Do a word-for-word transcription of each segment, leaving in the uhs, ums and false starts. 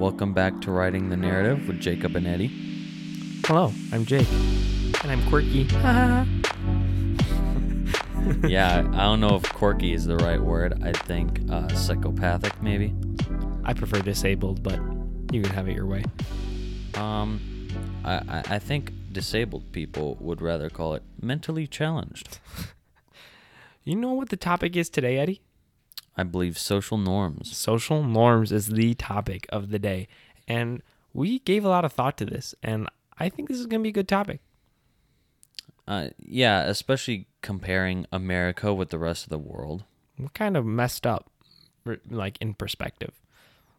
Welcome back to Writing the Narrative with Jacob and Eddie. Hello, I'm Jake. And I'm quirky. Yeah, I don't know if quirky is the right word. I think uh, psychopathic, maybe. I prefer disabled, but you can have it your way. Um, I, I think disabled people would rather call it mentally challenged. You know what the topic is today, Eddie? I believe social norms. Social norms is the topic of the day. And we gave a lot of thought to this, and I think this is going to be a good topic. Uh, yeah, especially comparing America with the rest of the world. We're kind of messed up, like, in perspective.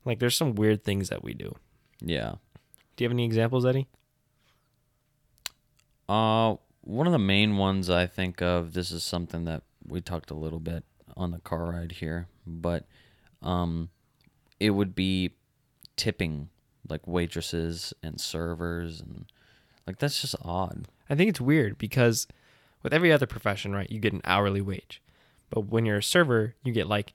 Like, there's some weird things that we do. Yeah. Do you have any examples, Eddie? Uh, one of the main ones I think of, this is something that we talked a little bit on the car ride here, but um, it would be tipping, like, waitresses and servers, and, like, that's just odd. I think it's weird because with every other profession, right, you get an hourly wage. But when you're a server, you get, like,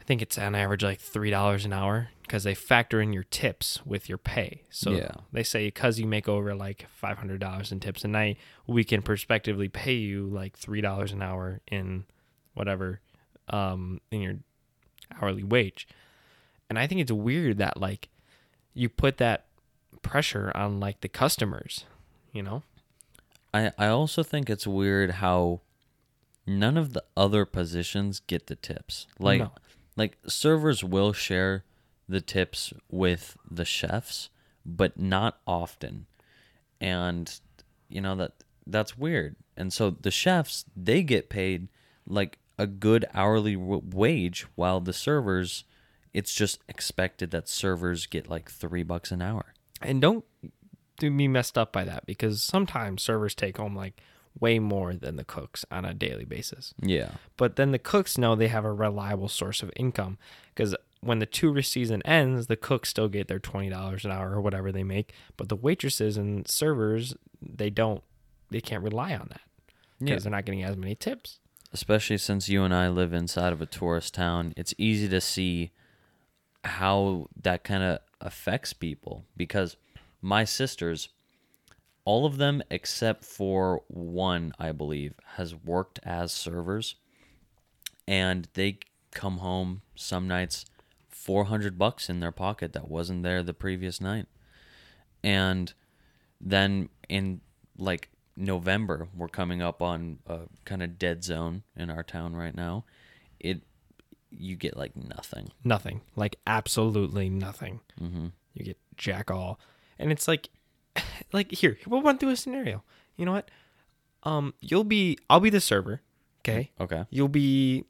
I think it's on average like three dollars an hour because they factor in your tips with your pay. So yeah. They say because you make over like five hundred dollars in tips a night, we can prospectively pay you like three dollars an hour in whatever, um, in your hourly wage. And I think it's weird that, like, you put that pressure on, like, the customers, you know? I, I also think it's weird how none of the other positions get the tips. Like, no. Like, servers will share the tips with the chefs, but not often. And, you know, that that's weird. And so the chefs, they get paid, like, a good hourly w- wage, while the servers, it's just expected that servers get, like, three bucks an hour. And don't... do be messed up by that, because sometimes servers take home like way more than the cooks on a daily basis. Yeah. But then the cooks know they have a reliable source of income, because when the tourist season ends, the cooks still get their twenty dollars an hour or whatever they make, but the waitresses and servers, they don't, they can't rely on that because yeah. they're not getting as many tips. Especially since you and I live inside of a tourist town, it's easy to see how that kind of affects people, because my sisters, all of them except for one, I believe, has worked as servers, and they come home some nights four hundred bucks in their pocket that wasn't there the previous night. And then in, like, November, we're coming up on a kind of dead zone in our town right now. It you get like nothing. Nothing. Like, absolutely nothing. Mm-hmm. You get jack all. And it's like, like here, we'll run through a scenario. You know what? Um, you'll be, I'll be the server, okay? Okay. You'll be,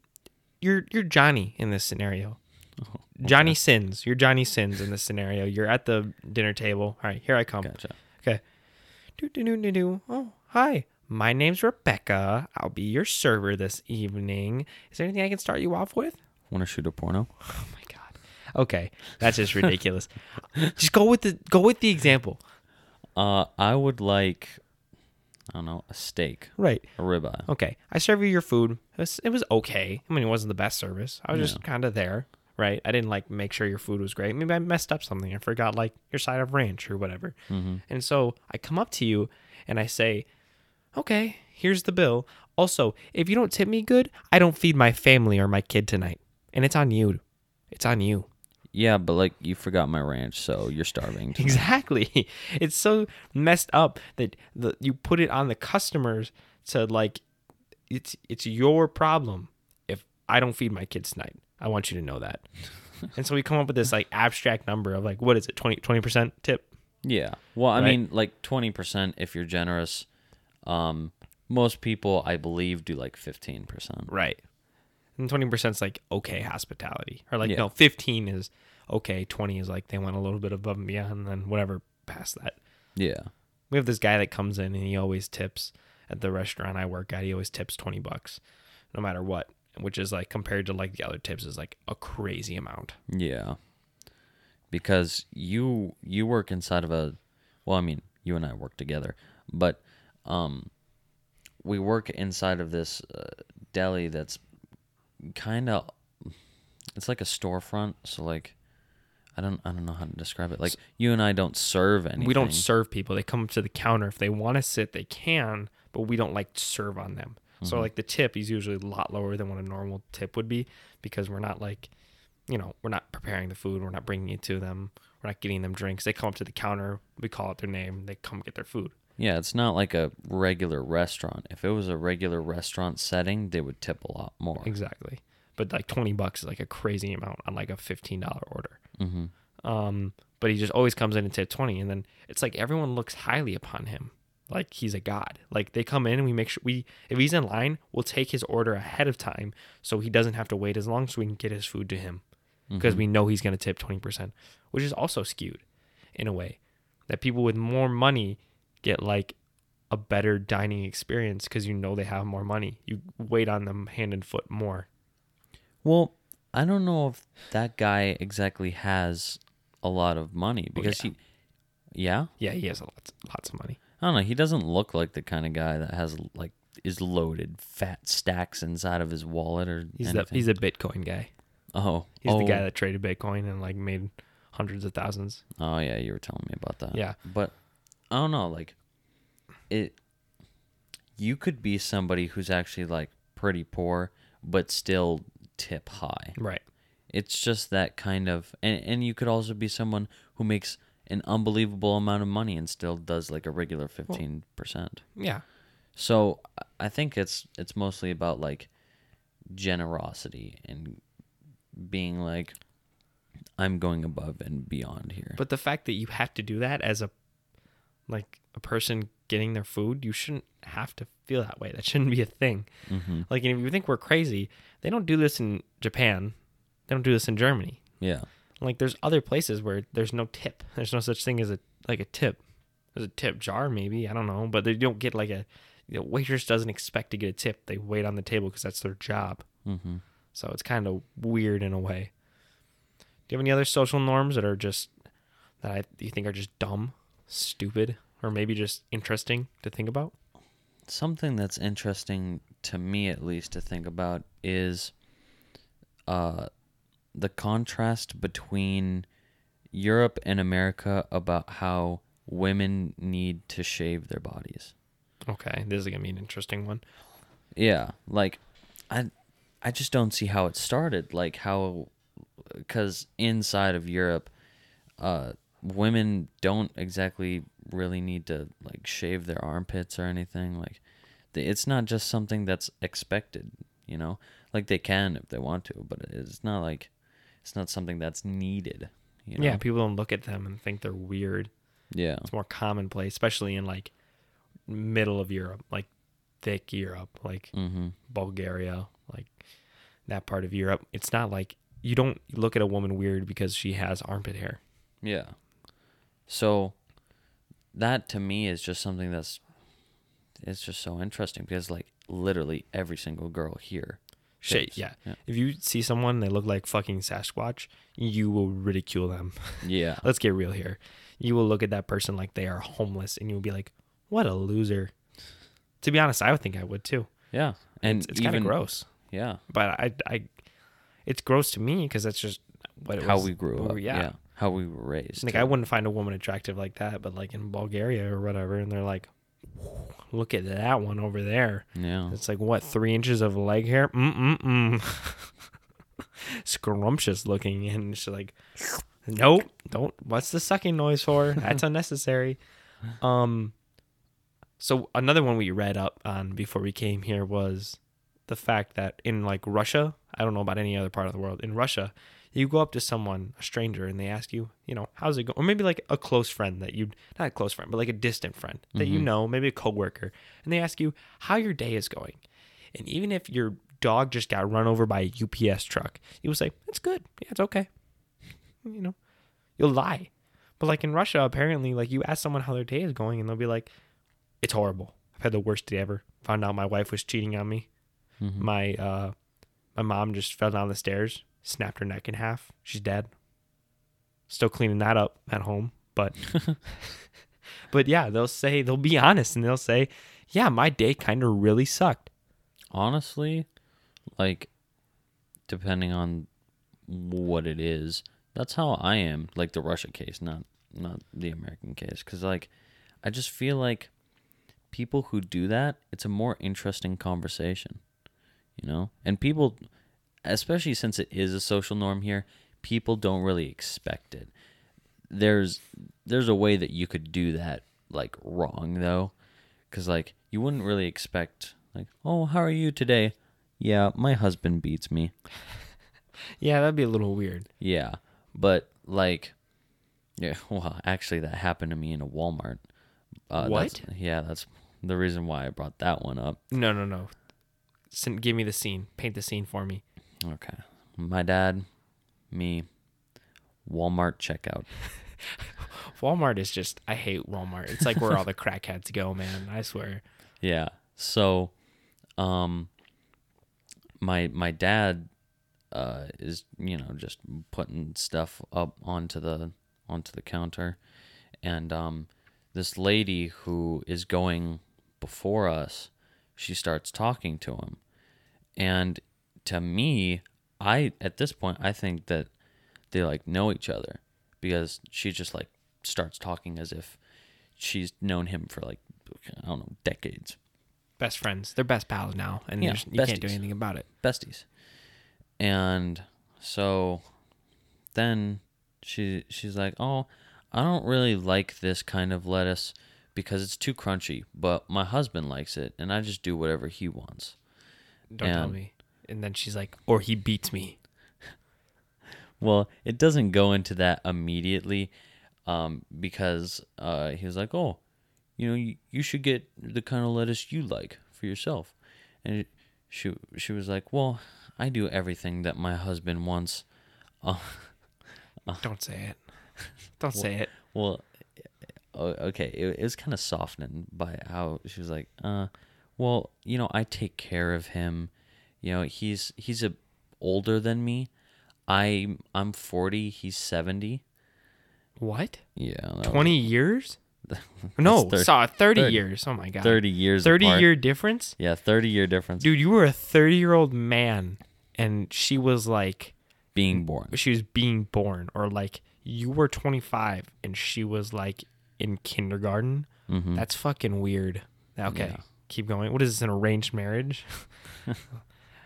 you're you're Johnny in this scenario. Oh, okay. Johnny Sins. You're Johnny Sins in this scenario. You're at the dinner table. All right, here I come. Gotcha. Okay. Do do do do do. Oh, hi. My name's Rebecca. I'll be your server this evening. Is there anything I can start you off with? Want to shoot a porno? Oh my God. Okay, that's just ridiculous. Just go with the go with the example. Uh, I would like, I don't know, a steak. Right. A ribeye. Okay, I serve you your food. It was, it was okay. I mean, it wasn't the best service. I was yeah. just kind of there, right? I didn't, like, make sure your food was great. Maybe I messed up something. I forgot, like, your side of ranch or whatever. Mm-hmm. And so I come up to you and I say, okay, here's the bill. Also, if you don't tip me good, I don't feed my family or my kid tonight. And it's on you. It's on you. Yeah, but, like, you forgot my ranch, so you're starving tonight. Exactly. It's so messed up that the, you put it on the customers to, like, it's it's your problem if I don't feed my kids tonight. I want you to know that. And so we come up with this, like, abstract number of, like, what is it, twenty percent tip? Yeah. Well, I right? mean, like, twenty percent if you're generous. Um, most people, I believe, do, like, fifteen percent. Right. And twenty percent is like okay hospitality. Or like, yeah. no, fifteen is okay. twenty is like they went a little bit above and beyond, and then whatever past that. Yeah. We have this guy that comes in and he always tips at the restaurant I work at. He always tips twenty bucks no matter what, which is like compared to like the other tips is like a crazy amount. Yeah. Because you you work inside of a, well, I mean, you and I work together, but um, we work inside of this uh, deli that's kind of, it's like a storefront, so like I don't I don't know how to describe it. Like, so, you and I don't serve anything. We don't serve people. They come to the counter. If they want to sit, they can, but we don't like serve on them. Mm-hmm. So like the tip is usually a lot lower than what a normal tip would be, because we're not like, you know, we're not preparing the food. We're not bringing it to them. We're not getting them drinks. They come up to the counter. We call out their name. They come get their food. Yeah, it's not like a regular restaurant. If it was a regular restaurant setting, they would tip a lot more. Exactly. But like twenty bucks is like a crazy amount on like a fifteen dollars order. Mm-hmm. Um, but he just always comes in and tips twenty, and then it's like everyone looks highly upon him. Like he's a god. Like they come in and we make sure we, if he's in line, we'll take his order ahead of time so he doesn't have to wait as long, so we can get his food to him, because mm-hmm. we know he's going to tip twenty percent, which is also skewed in a way that people with more money get like a better dining experience, because you know they have more money. You wait on them hand and foot more. Well, I don't know if that guy exactly has a lot of money, because oh, yeah. he, yeah, yeah, he has a lot, lots of money. I don't know. He doesn't look like the kind of guy that has like is loaded fat stacks inside of his wallet or he's anything. The, he's a Bitcoin guy. Oh, he's oh. the guy that traded Bitcoin and like made hundreds of thousands. Oh yeah, you were telling me about that. Yeah, but I don't know. Like it, you could be somebody who's actually like pretty poor, but still tip high. Right. It's just that kind of, and, and you could also be someone who makes an unbelievable amount of money and still does like a regular fifteen percent. Well, yeah. So I think it's it's mostly about like generosity and being like, I'm going above and beyond here. But the fact that you have to do that as a like a person getting their food, you shouldn't have to feel that way. That shouldn't be a thing. Mm-hmm. Like, and if you think we're crazy, they don't do this in Japan. They don't do this in Germany. Yeah. Like, there's other places where there's no tip. There's no such thing as a like a tip. There's a tip jar, maybe. I don't know. But they don't get like a... The waitress doesn't expect to get a tip. They wait on the table because that's their job. Mm-hmm. So it's kind of weird in a way. Do you have any other social norms that are just... That I you think are just dumb, stupid, or maybe just interesting to think about? Something that's interesting to me, at least, to think about is... Uh, the contrast between Europe and America about how women need to shave their bodies. Okay, this is going to be an interesting one. Yeah, like, I I just don't see how it started. Like, how... Because inside of Europe, uh, women don't exactly really need to, like, shave their armpits or anything. Like, it's not just something that's expected, you know? Like, they can if they want to, but it's not like... It's not something that's needed. You know? Yeah, people don't look at them and think they're weird. Yeah. It's more commonplace, especially in like middle of Europe, like thick Europe, like mm-hmm. Bulgaria, like that part of Europe. It's not like you don't look at a woman weird because she has armpit hair. Yeah. So that to me is just something that's, it's just so interesting, because like literally every single girl here. Shit, yeah. yeah. If you see someone, they look like fucking Sasquatch, you will ridicule them. Yeah. Let's get real here. You will look at that person like they are homeless, and you will be like, what a loser. To be honest, I would think I would too. Yeah. And It's, it's kind of gross. Yeah. But I, I, it's gross to me because that's just what it How was. we grew up. Yeah. yeah. How we were raised. Like, too. I wouldn't find a woman attractive like that, but like in Bulgaria or whatever, and they're like, look at that one over there. Yeah. It's like, what, three inches of leg hair? Mm-mm-mm. Scrumptious looking. And she's like, nope, don't. What's the sucking noise for? That's unnecessary. Um. So another one we read up on before we came here was the fact that in like Russia, I don't know about any other part of the world, in Russia, you go up to someone, a stranger, and they ask you, you know, how's it going? Or maybe like a close friend that you, not a close friend, but like a distant friend that mm-hmm. you know, maybe a coworker, and they ask you how your day is going. And even if your dog just got run over by a U P S truck, you will say, it's good. Yeah, it's okay. You know, you'll lie. But like in Russia, apparently, like you ask someone how their day is going, and they'll be like, it's horrible. I've had the worst day ever. Found out my wife was cheating on me. Mm-hmm. My, uh, my mom just fell down the stairs. Snapped her neck in half. She's dead. Still cleaning that up at home. But but yeah, they'll say, they'll be honest, and they'll say, yeah, my day kind of really sucked. Honestly, like, depending on what it is, That's how I am, like the Russia case, not not the American case. Because, like, I just feel like people who do that, it's a more interesting conversation, you know? And people, especially since it is a social norm here, people don't really expect it. There's there's a way that you could do that, like, wrong, though. Because, like, you wouldn't really expect, like, oh, how are you today? Yeah, my husband beats me. Yeah, that'd be a little weird. Yeah, but, like, yeah, well, actually, that happened to me in a Walmart. Uh, what? That's, yeah, that's the reason why I brought that one up. No, no, no. Give me the scene. Paint the scene for me. Okay. My dad, me, Walmart checkout. Walmart is just, I hate Walmart. It's like where all the crackheads go, man. I swear. Yeah. So, um, my my dad uh is, you know, just putting stuff up onto the onto the counter, and um this lady who is going before us, she starts talking to him, and to me, I at this point I think that they like know each other, because she just like starts talking as if she's known him for like, I don't know, decades. Best friends. They're best pals now, and yeah, you besties. Can't do anything about it. Besties. And so then she she's like, oh, I don't really like this kind of lettuce because it's too crunchy, but my husband likes it, and I just do whatever he wants. Don't and, tell me. And then she's like, or he beats me. Well, it doesn't go into that immediately, um, because uh, he was like, oh, you know, you, you should get the kind of lettuce you like for yourself. And she she was like, well, I do everything that my husband wants. Uh, uh, Don't say it. Don't well, say it. Well, okay, it, it was kind of softened by how she was like, uh, well, you know, I take care of him. You know, he's he's a, older than me. I, I'm forty, he's seventy. What? Yeah. twenty was... years? No, thirty, saw thirty, thirty years. Oh my god, thirty years. Thirty apart. Year difference. Yeah, thirty year difference. Dude, you were a thirty year old man, and she was like being born. She was being born, or like you were twenty five, and she was like in kindergarten. Mm-hmm. That's fucking weird. Okay, yeah. Keep going. What is this? An arranged marriage?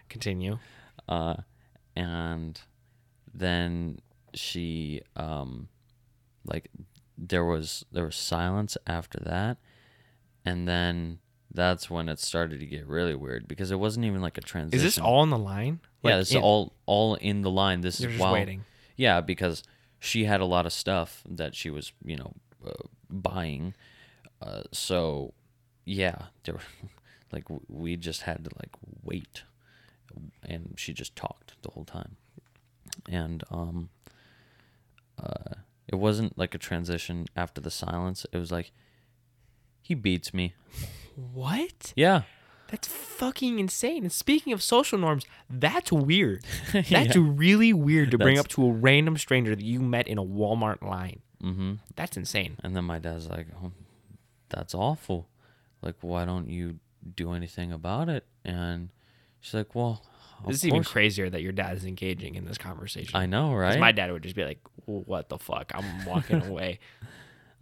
Continue. Uh, and then she um, like. There was there was silence after that, and then that's when it started to get really weird, because it wasn't even like a transition. Is this all in the line? Like, yeah, this in, is all all in the line. This you're is just while, waiting. Yeah, because she had a lot of stuff that she was, you know, uh, buying. Uh, so yeah, there were, like we just had to like wait, and she just talked the whole time, and um. Uh, It wasn't like a transition after the silence. It was like, he beats me. What? Yeah. That's fucking insane. And speaking of social norms, that's weird. That's yeah. really weird to that's... bring up to a random stranger that you met in a Walmart line. Mm-hmm. That's insane. And then my dad's like, oh, that's awful. Like, why don't you do anything about it? And she's like, well... This is even crazier that your dad is engaging in this conversation. I know, right? 'Cause my dad would just be like, what the fuck? I'm walking away.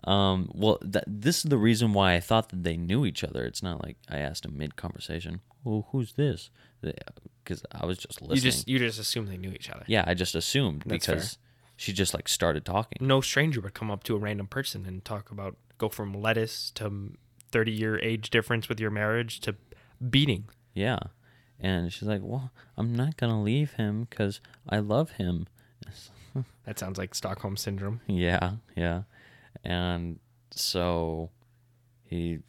Um, well, th- this is the reason why I thought that they knew each other. It's not like I asked him mid-conversation, well, who's this? Because I was just listening. You just you just assumed they knew each other. Yeah, I just assumed. That's because fair. She just like started talking. No stranger would come up to a random person and talk about, go from lettuce to thirty-year age difference with your marriage to beating. Yeah. And she's like, well, I'm not going to leave him because I love him. That sounds like Stockholm Syndrome. Yeah, yeah. And so he,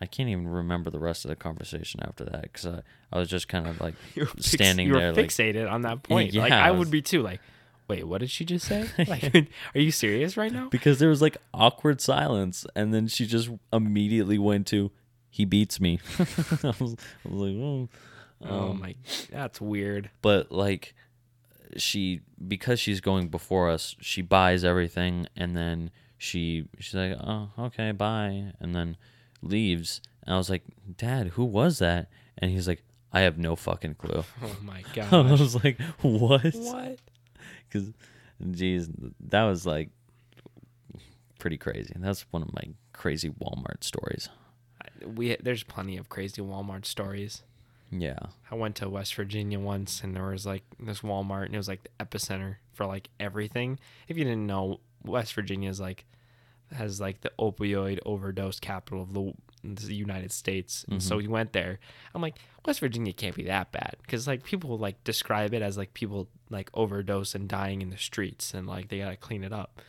I can't even remember the rest of the conversation after that, because I, I was just kind of like you fix, standing you there. You were fixated like, on that point. Yeah, like I, I was, would be too. Like, wait, what did she just say? Like, are you serious right now? Because there was like awkward silence. And then she just immediately went to, he beats me. I, was, I was like, oh. Oh my, that's weird. But like she, because she's going before us, she buys everything, and then she she's like, oh, okay, bye, and then leaves. And I was like, Dad, who was that? And he's like, I have no fucking clue. Oh my god. I was like, what? What? Because Geez, that was like pretty crazy. That's one of my crazy Walmart stories. We there's plenty of crazy Walmart stories. Yeah. I went to West Virginia once, and there was like this Walmart, and it was like the epicenter for like everything. If you didn't know, West Virginia is like has like the opioid overdose capital of the, the United States. And mm-hmm. so we went there. I'm like, West Virginia can't be that bad, because like people like describe it as like people like overdose and dying in the streets, and like they gotta clean it up.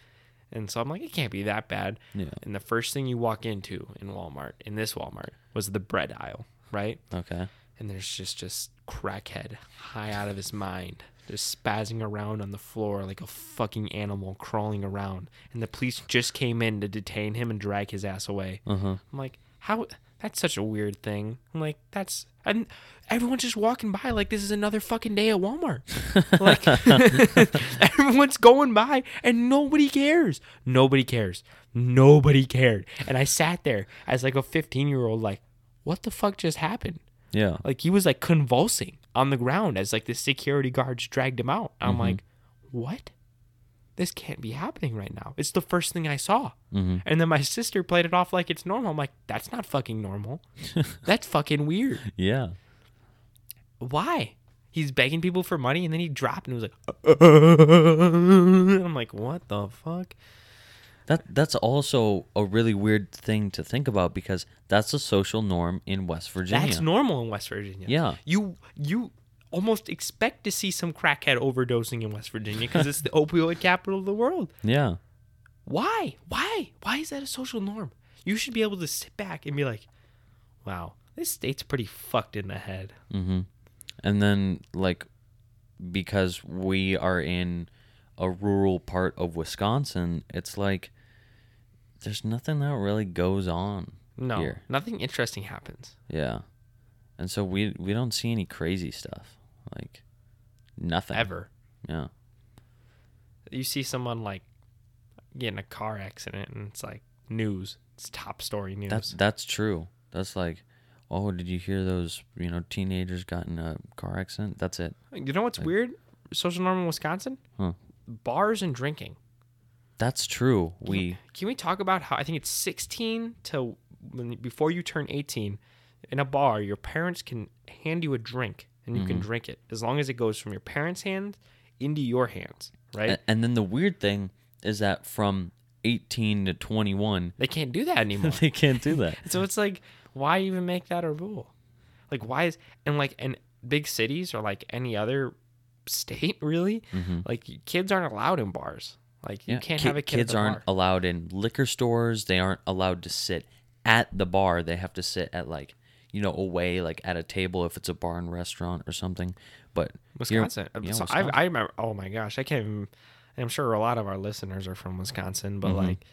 And so I'm like, it can't be that bad. Yeah. And the first thing you walk into in Walmart, in this Walmart, was the bread aisle, right? Okay. And there's just just crackhead high out of his mind, just spazzing around on the floor like a fucking animal, crawling around. And the police just came in to detain him and drag his ass away. Uh-huh. I'm like, how? That's such a weird thing. I'm like, that's... And everyone's just walking by like this is another fucking day at Walmart. Like, everyone's going by and nobody cares. Nobody cares. Nobody cared. And I sat there as like a fifteen-year-old like, what the fuck just happened? Yeah. Like, he was like convulsing on the ground as like the security guards dragged him out. I'm mm-hmm. like, what? This can't be happening right now. It's the first thing I saw. Mm-hmm. And then my sister played it off like it's normal. I'm like, that's not fucking normal. That's fucking weird. Yeah. Why? He's begging people for money, and then he dropped and was like, uh, uh, I'm like, what the fuck? That That's also a really weird thing to think about, because that's a social norm in West Virginia. That's normal in West Virginia. Yeah. You you almost expect to see some crackhead overdosing in West Virginia, because it's the opioid capital of the world. Yeah. Why? Why? Why is that a social norm? You should be able to sit back and be like, wow, this state's pretty fucked in the head. Mm-hmm. And then, like, because we are in a rural part of Wisconsin, it's like there's nothing that really goes on. No, here. Nothing interesting happens. Yeah, and so we we don't see any crazy stuff, like nothing ever. Yeah, you see someone like get in a car accident, and it's like news. It's top story news. That's that's true. That's like, oh, did you hear those? You know, teenagers got in a car accident. That's it. You know what's like, weird? Social norm in Wisconsin. Huh. Bars and drinking. That's true. Can, we can we talk about how I think it's sixteen to when, before you turn eighteen, in a bar your parents can hand you a drink and you mm-hmm. can drink it as long as it goes from your parents' hands into your hands, right? And, and then the weird thing is that from eighteen to twenty-one, they can't do that anymore. They can't do that. So it's like, why even make that a rule? Like, why is and like in big cities or like any other state, really, mm-hmm. like kids aren't allowed in bars. Like, you yeah. can't Ki- have a kid. Kids aren't bar. allowed in liquor stores. They aren't allowed to sit at the bar. They have to sit at, like, you know, away, like at a table if it's a bar and restaurant or something. But Wisconsin, yeah, so Wisconsin. I, I remember. Oh my gosh, I can't even. I'm sure a lot of our listeners are from Wisconsin, but mm-hmm. like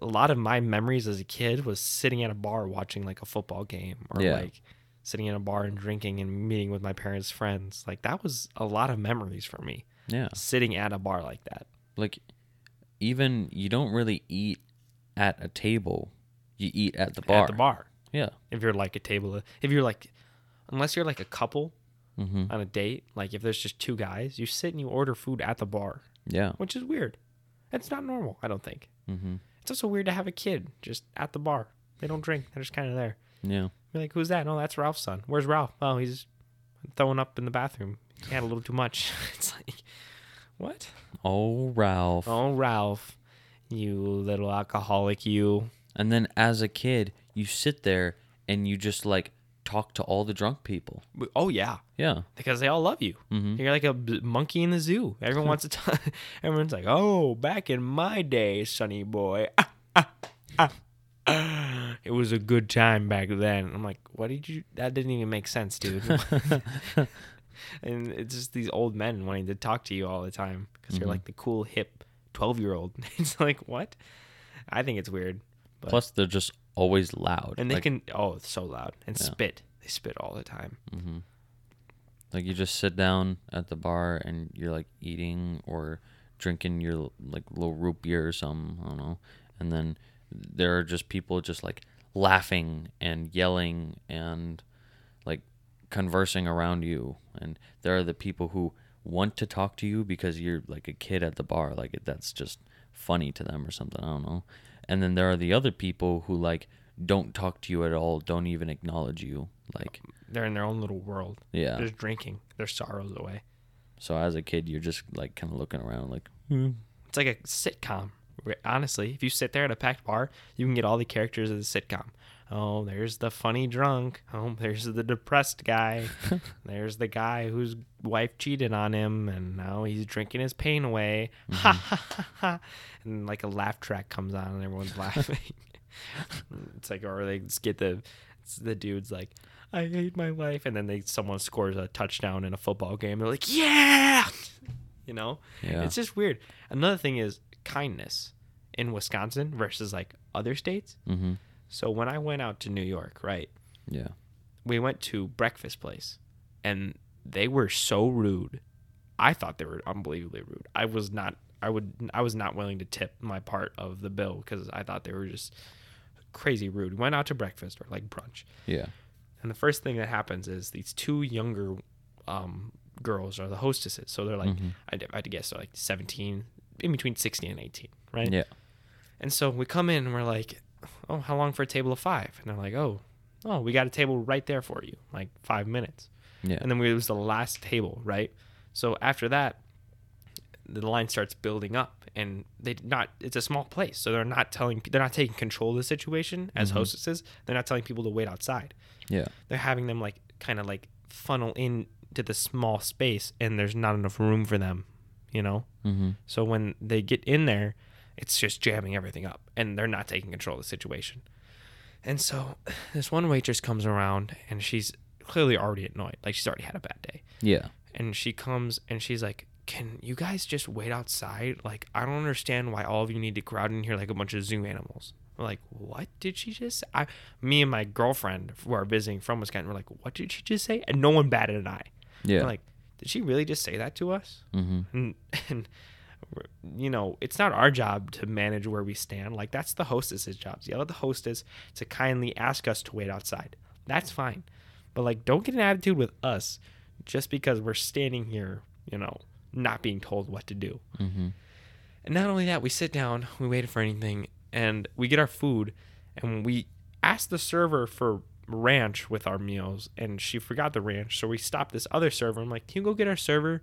a lot of my memories as a kid was sitting at a bar watching like a football game or yeah. like. sitting in a bar and drinking and meeting with my parents' friends. Like, that was a lot of memories for me. Yeah. Sitting at a bar like that. Like, even you don't really eat at a table. You eat at the bar. At the bar. Yeah. If you're like a table. If you're like, unless you're like a couple mm-hmm. on a date, like if there's just two guys, you sit and you order food at the bar. Yeah. Which is weird. It's not normal, I don't think. Mm-hmm. It's also weird to have a kid just at the bar. They don't drink. They're just kind of there. Yeah. You're like, who's that? No, that's Ralph's son. Where's Ralph? Oh, he's throwing up in the bathroom. He had a little too much. It's like, what? Oh, Ralph. Oh, Ralph. You little alcoholic, you. And then as a kid, you sit there and you just, like, talk to all the drunk people. Oh, yeah. Yeah. Because they all love you. Mm-hmm. You're like a monkey in the zoo. Everyone wants to talk. Everyone's like, oh, back in my day, sonny boy. Ah, ah, ah. It was a good time back then. I'm like, what did you... That didn't even make sense, dude. And it's just these old men wanting to talk to you all the time because mm-hmm. you're like the cool, hip twelve-year-old. It's like, what? I think it's weird. But... Plus, they're just always loud. And they like, can... Oh, it's so loud. And yeah. spit. They spit all the time. Mm-hmm. Like, you just sit down at the bar and you're, like, eating or drinking your, like, little root beer or something. I don't know. And then... There are just people just like laughing and yelling and like conversing around you. And there are the people who want to talk to you because you're like a kid at the bar. Like, that's just funny to them or something. I don't know. And then there are the other people who like don't talk to you at all, don't even acknowledge you. Like, they're in their own little world. Yeah. They're just drinking their sorrows away. So as a kid, you're just like kind of looking around like, hmm. It's like a sitcom. Honestly, if you sit there at a packed bar, you can get all the characters of the sitcom. Oh, there's the funny drunk. Oh, there's the depressed guy. There's the guy whose wife cheated on him, and now he's drinking his pain away. Ha ha ha ha! And like a laugh track comes on, and everyone's laughing. It's like, or they just get the the dude's like, I hate my life, and then they someone scores a touchdown in a football game. They're like, yeah, you know, yeah. It's just weird. Another thing is kindness in Wisconsin versus like other states. Mm-hmm. So when I went out to New York, right? Yeah. We went to breakfast place, and they were so rude. I thought they were unbelievably rude. I was not. I would. I was not willing to tip my part of the bill because I thought they were just crazy rude. Went out to breakfast or like brunch. Yeah. And the first thing that happens is these two younger um, girls are the hostesses. So they're like, mm-hmm. I had to guess, they're like seventeen, in between sixteen and eighteen, right? Yeah. And so we come in and we're like, oh, how long for a table of five? And they're like, oh, oh, we got a table right there for you, like five minutes. Yeah. And then we, it was the last table, right? So after that, the line starts building up, and they not. It's a small place, so they're not telling. They're not taking control of the situation as mm-hmm. hostesses. They're not telling people to wait outside. Yeah. They're having them like kind of like funnel into the small space, and there's not enough room for them, you know. Mm-hmm. So when they get in there, it's just jamming everything up, and they're not taking control of the situation. And so this one waitress comes around, and she's clearly already annoyed. Like, she's already had a bad day. Yeah. And she comes, and she's like, can you guys just wait outside? Like, I don't understand why all of you need to crowd in here like a bunch of zoo animals. We're like, what did she just say? I, me and my girlfriend who are visiting from Wisconsin, we're like, what did she just say? And no one batted an eye. Yeah. We're like, did she really just say that to us? Mm-hmm. And, and you know, it's not our job to manage where we stand. Like, that's the hostess's job. Yell at the hostess to kindly ask us to wait outside. That's fine. But, like, don't get an attitude with us just because we're standing here, you know, not being told what to do. Mm-hmm. And not only that, we sit down, we waited for anything, and we get our food, and we asked the server for ranch with our meals, and she forgot the ranch, so we stopped this other server. I'm like, can you go get our server?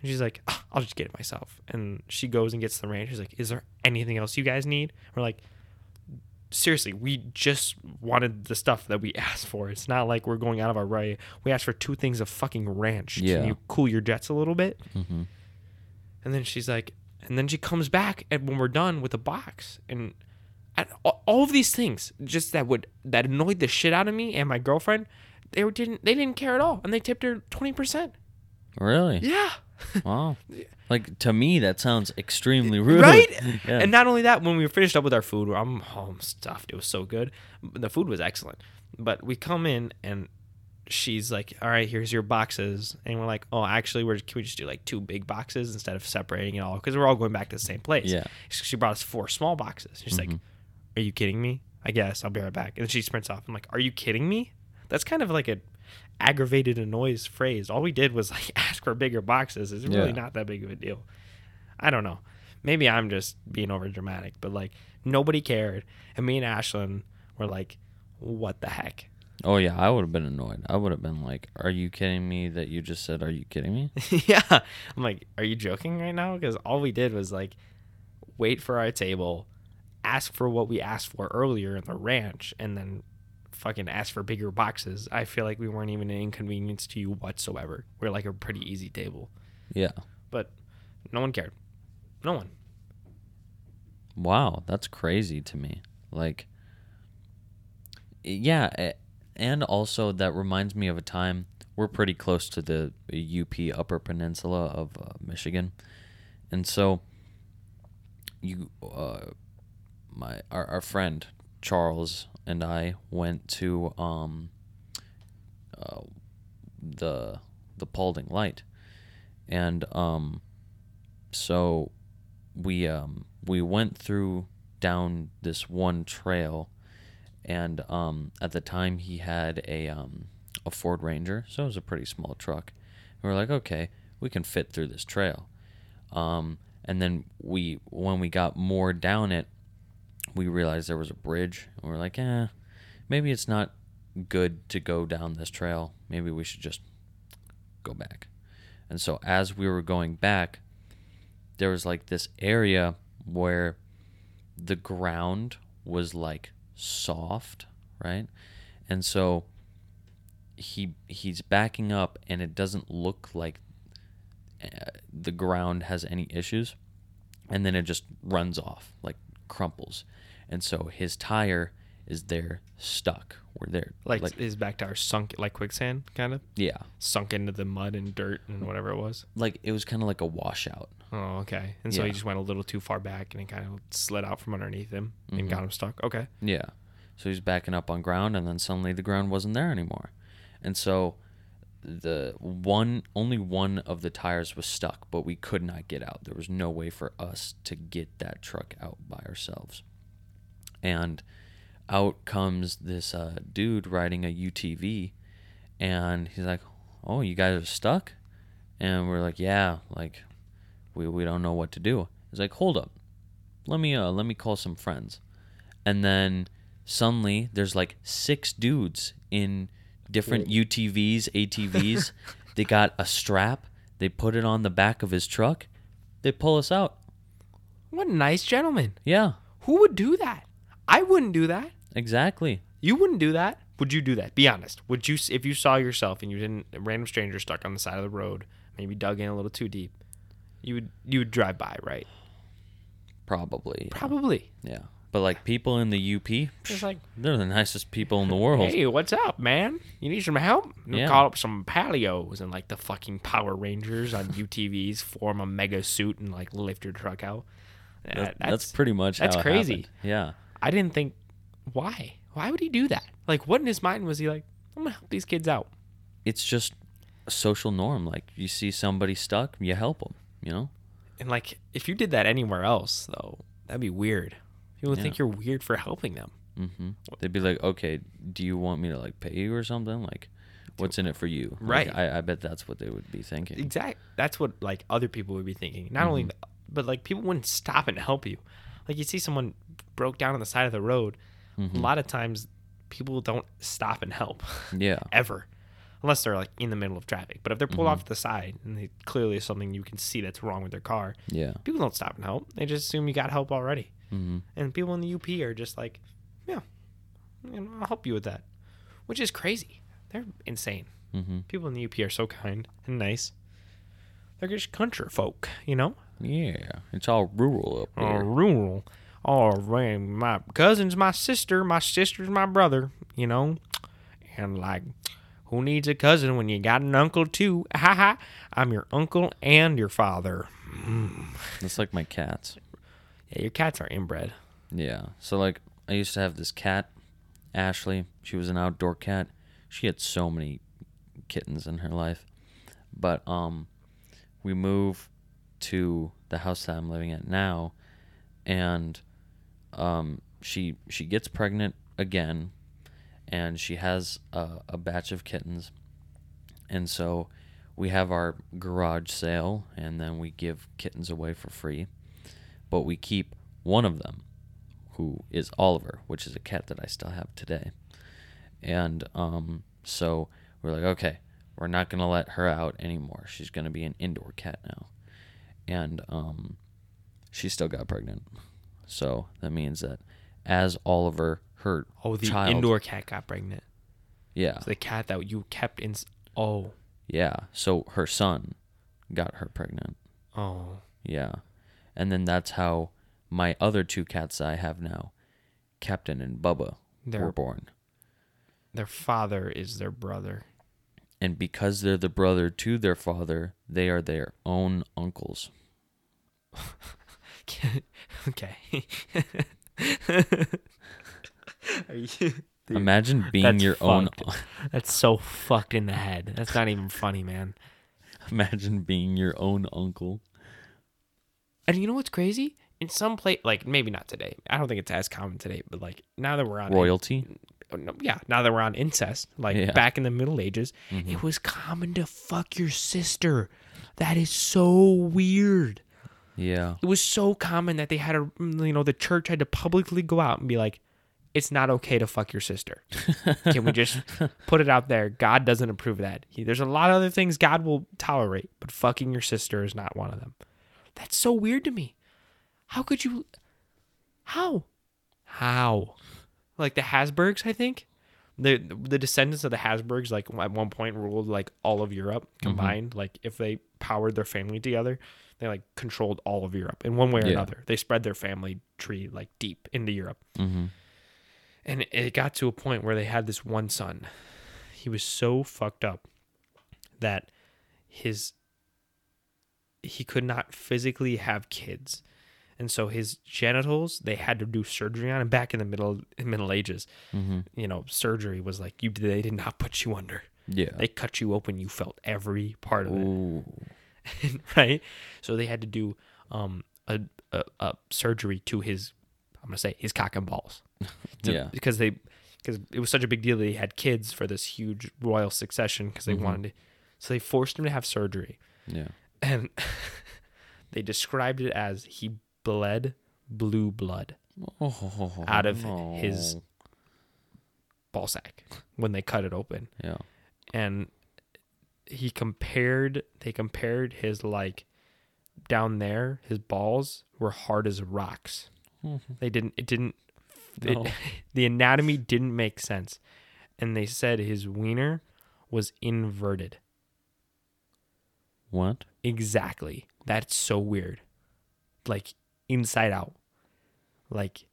And she's like, oh, I'll just get it myself. And she goes and gets the ranch. She's like, is there anything else you guys need? We're like, seriously, we just wanted the stuff that we asked for. It's not like we're going out of our way. We asked for two things of fucking ranch. Yeah. Can you cool your jets a little bit? Mm-hmm. And then she's like, and then she comes back and when we're done with a box. And, and all of these things just that would that annoyed the shit out of me and my girlfriend, they were, didn't they didn't care at all. And they tipped her twenty percent. Really? Yeah. Wow. Like, to me, that sounds extremely rude. Right? Yeah. And not only that, when we were finished up with our food, I'm, oh, I'm stuffed. It was so good. The food was excellent. But we come in, and she's like, all right, here's your boxes. And we're like, oh, actually, we're, can we just do, like, two big boxes instead of separating it all? Because we're all going back to the same place. Yeah. She brought us four small boxes. She's mm-hmm. like, are you kidding me? I guess. I'll be right back. And then she sprints off. I'm like, are you kidding me? That's kind of like a aggravated annoys phrase. All we did was like ask for bigger boxes. It's really yeah. not that big of a deal. I don't know. Maybe I'm just being over dramatic, but like nobody cared. And me and Ashlyn were like, what the heck? Oh yeah, I would have been annoyed. I would have been like, are you kidding me that you just said, are you kidding me? Yeah. I'm like, are you joking right now? Because all we did was like wait for our table, ask for what we asked for earlier in the ranch, and then fucking ask for bigger boxes. I feel like we weren't even an inconvenience to you whatsoever. We're like a pretty easy table. Yeah. But no one cared. No one. Wow, that's crazy to me. Like, yeah, and also that reminds me of a time, we're pretty close to the U P Upper Peninsula of uh, Michigan. And so you uh my our, our friend Charles and I went to um, uh, the the Paulding Light, and um, so we um, we went through down this one trail, and um, at the time he had a um, a Ford Ranger, so it was a pretty small truck. And we were like, okay, we can fit through this trail. Um, and then we, when we got more down it, we realized there was a bridge, and we were like, eh, maybe it's not good to go down this trail. Maybe we should just go back. And so as we were going back, there was like this area where the ground was like soft, right? And so he he's backing up, and it doesn't look like the ground has any issues, and then it just runs off, like crumples. And so his tire is there stuck. We're there. Like, like his back tire sunk, like quicksand, kind of? Yeah. Sunk into the mud and dirt and whatever it was? Like, it was kind of like a washout. Oh, okay. And so yeah. he just went a little too far back, and it kind of slid out from underneath him and mm-hmm. got him stuck. Okay. Yeah. So he's backing up on ground, and then suddenly the ground wasn't there anymore. And so the one, only one of the tires was stuck, but we could not get out. There was no way for us to get that truck out by ourselves. And out comes this uh, dude riding a U T V, and he's like, "Oh, you guys are stuck?" And we're like, "Yeah, like we we don't know what to do." He's like, "Hold up, let me uh let me call some friends." And then suddenly there's like six dudes in different U T Vs, A T Vs. They got a strap. They put it on the back of his truck. They pull us out. What a nice gentleman. Yeah. Who would do that? I wouldn't do that. Exactly. You wouldn't do that. Would you do that? Be honest. Would you, if you saw yourself and you didn't, a random stranger stuck on the side of the road, maybe dug in a little too deep, you would you would drive by, right? Probably. Yeah. Probably. Yeah. But like people in the U P, it's like, they're the nicest people in the world. Hey, what's up, man? You need some help? You yeah. call up some palios, and like the fucking Power Rangers on U T Vs form a mega suit and like lift your truck out. That, that's, that's pretty much that's how it crazy. Happened. Yeah. I didn't think, why? Why would he do that? Like, what in his mind was he like, I'm going to help these kids out? It's just a social norm. Like, you see somebody stuck, you help them, you know? And, like, if you did that anywhere else, though, that'd be weird. People would yeah. think you're weird for helping them. Mm-hmm. They'd be like, okay, do you want me to, like, pay you or something? Like, what's in it for you? Right. Like, I, I bet that's what they would be thinking. Exactly. That's what, like, other people would be thinking. Not mm-hmm. only, but, like, people wouldn't stop and help you. Like, you see someone broke down on the side of the road, mm-hmm. a lot of times people don't stop and help. Yeah. Ever. Unless they're, like, in the middle of traffic. But if they're pulled mm-hmm. off to the side and they clearly is something you can see that's wrong with their car, yeah, people don't stop and help. They just assume you got help already. Mm-hmm. And people in the U P are just like, yeah, you know, I'll help you with that. Which is crazy. They're insane. Mm-hmm. People in the U P are so kind and nice. They're just country folk, you know? Yeah, it's all rural up there. All rural. All right, my cousin's my sister, my sister's my brother, you know? And, like, who needs a cousin when you got an uncle, too? Ha ha, I'm your uncle and your father. Mm. That's like my cats. Yeah, your cats are inbred. Yeah, so, like, I used to have this cat, Ashley. She was an outdoor cat. She had so many kittens in her life. But um, we move to the house that I'm living at now, and um, she she gets pregnant again, and she has a, a batch of kittens, and so we have our garage sale, and then we give kittens away for free, but we keep one of them, who is Oliver, which is a cat that I still have today, and um, so we're like, okay, we're not gonna let her out anymore. She's gonna be an indoor cat now. And um, she still got pregnant. So that means that as Oliver, her Oh, the child, indoor cat got pregnant. Yeah. So the cat that you kept in... Oh. Yeah. So her son got her pregnant. Oh. Yeah. And then that's how my other two cats that I have now, Captain and Bubba, their, were born. Their father is their brother. And because they're the brother to their father, they are their own uncles. Okay. Are you, imagine being your fucked. Own un- That's so fucked in the head. That's not even funny, man. Imagine being your own uncle. And you know what's crazy? In some place, like maybe not today. I don't think it's as common today, but like now that we're on royalty. yeah, now that we're on incest, like yeah. back in the Middle Ages, mm-hmm. it was common to fuck your sister. That is so weird. Yeah. It was so common that they had a, you know, the church had to publicly go out and be like, it's not okay to fuck your sister. Can we just put it out there? God doesn't approve of that. He, there's a lot of other things God will tolerate, but fucking your sister is not one of them. That's so weird to me. How could you? How? How? Like the Habsburgs, I think. The the descendants of the Habsburgs, like at one point, ruled like all of Europe combined. Mm-hmm. Like if they powered their family together, they like controlled all of Europe in one way or yeah. another. They spread their family tree like deep into Europe. Mm-hmm. And it got to a point where they had this one son. He was so fucked up that his he could not physically have kids. And so his genitals, they had to do surgery on. And back in the middle Middle Ages, mm-hmm. you know, surgery was like you. They did not put you under. Yeah, they cut you open. You felt every part of Ooh. It, right? So they had to do um a, a a surgery to his. I'm gonna say his cock and balls. To, yeah, because they because it was such a big deal that he had kids for this huge royal succession because they mm-hmm. wanted to, so they forced him to have surgery. Yeah, and they described it as he. bled blue blood oh, out of no. his ball sack when they cut it open. Yeah. And he compared they compared his like down there, his balls were hard as rocks. Mm-hmm. They didn't it didn't no. it, the anatomy didn't make sense. And they said his wiener was inverted. What? Exactly. That's so weird. Like inside out, like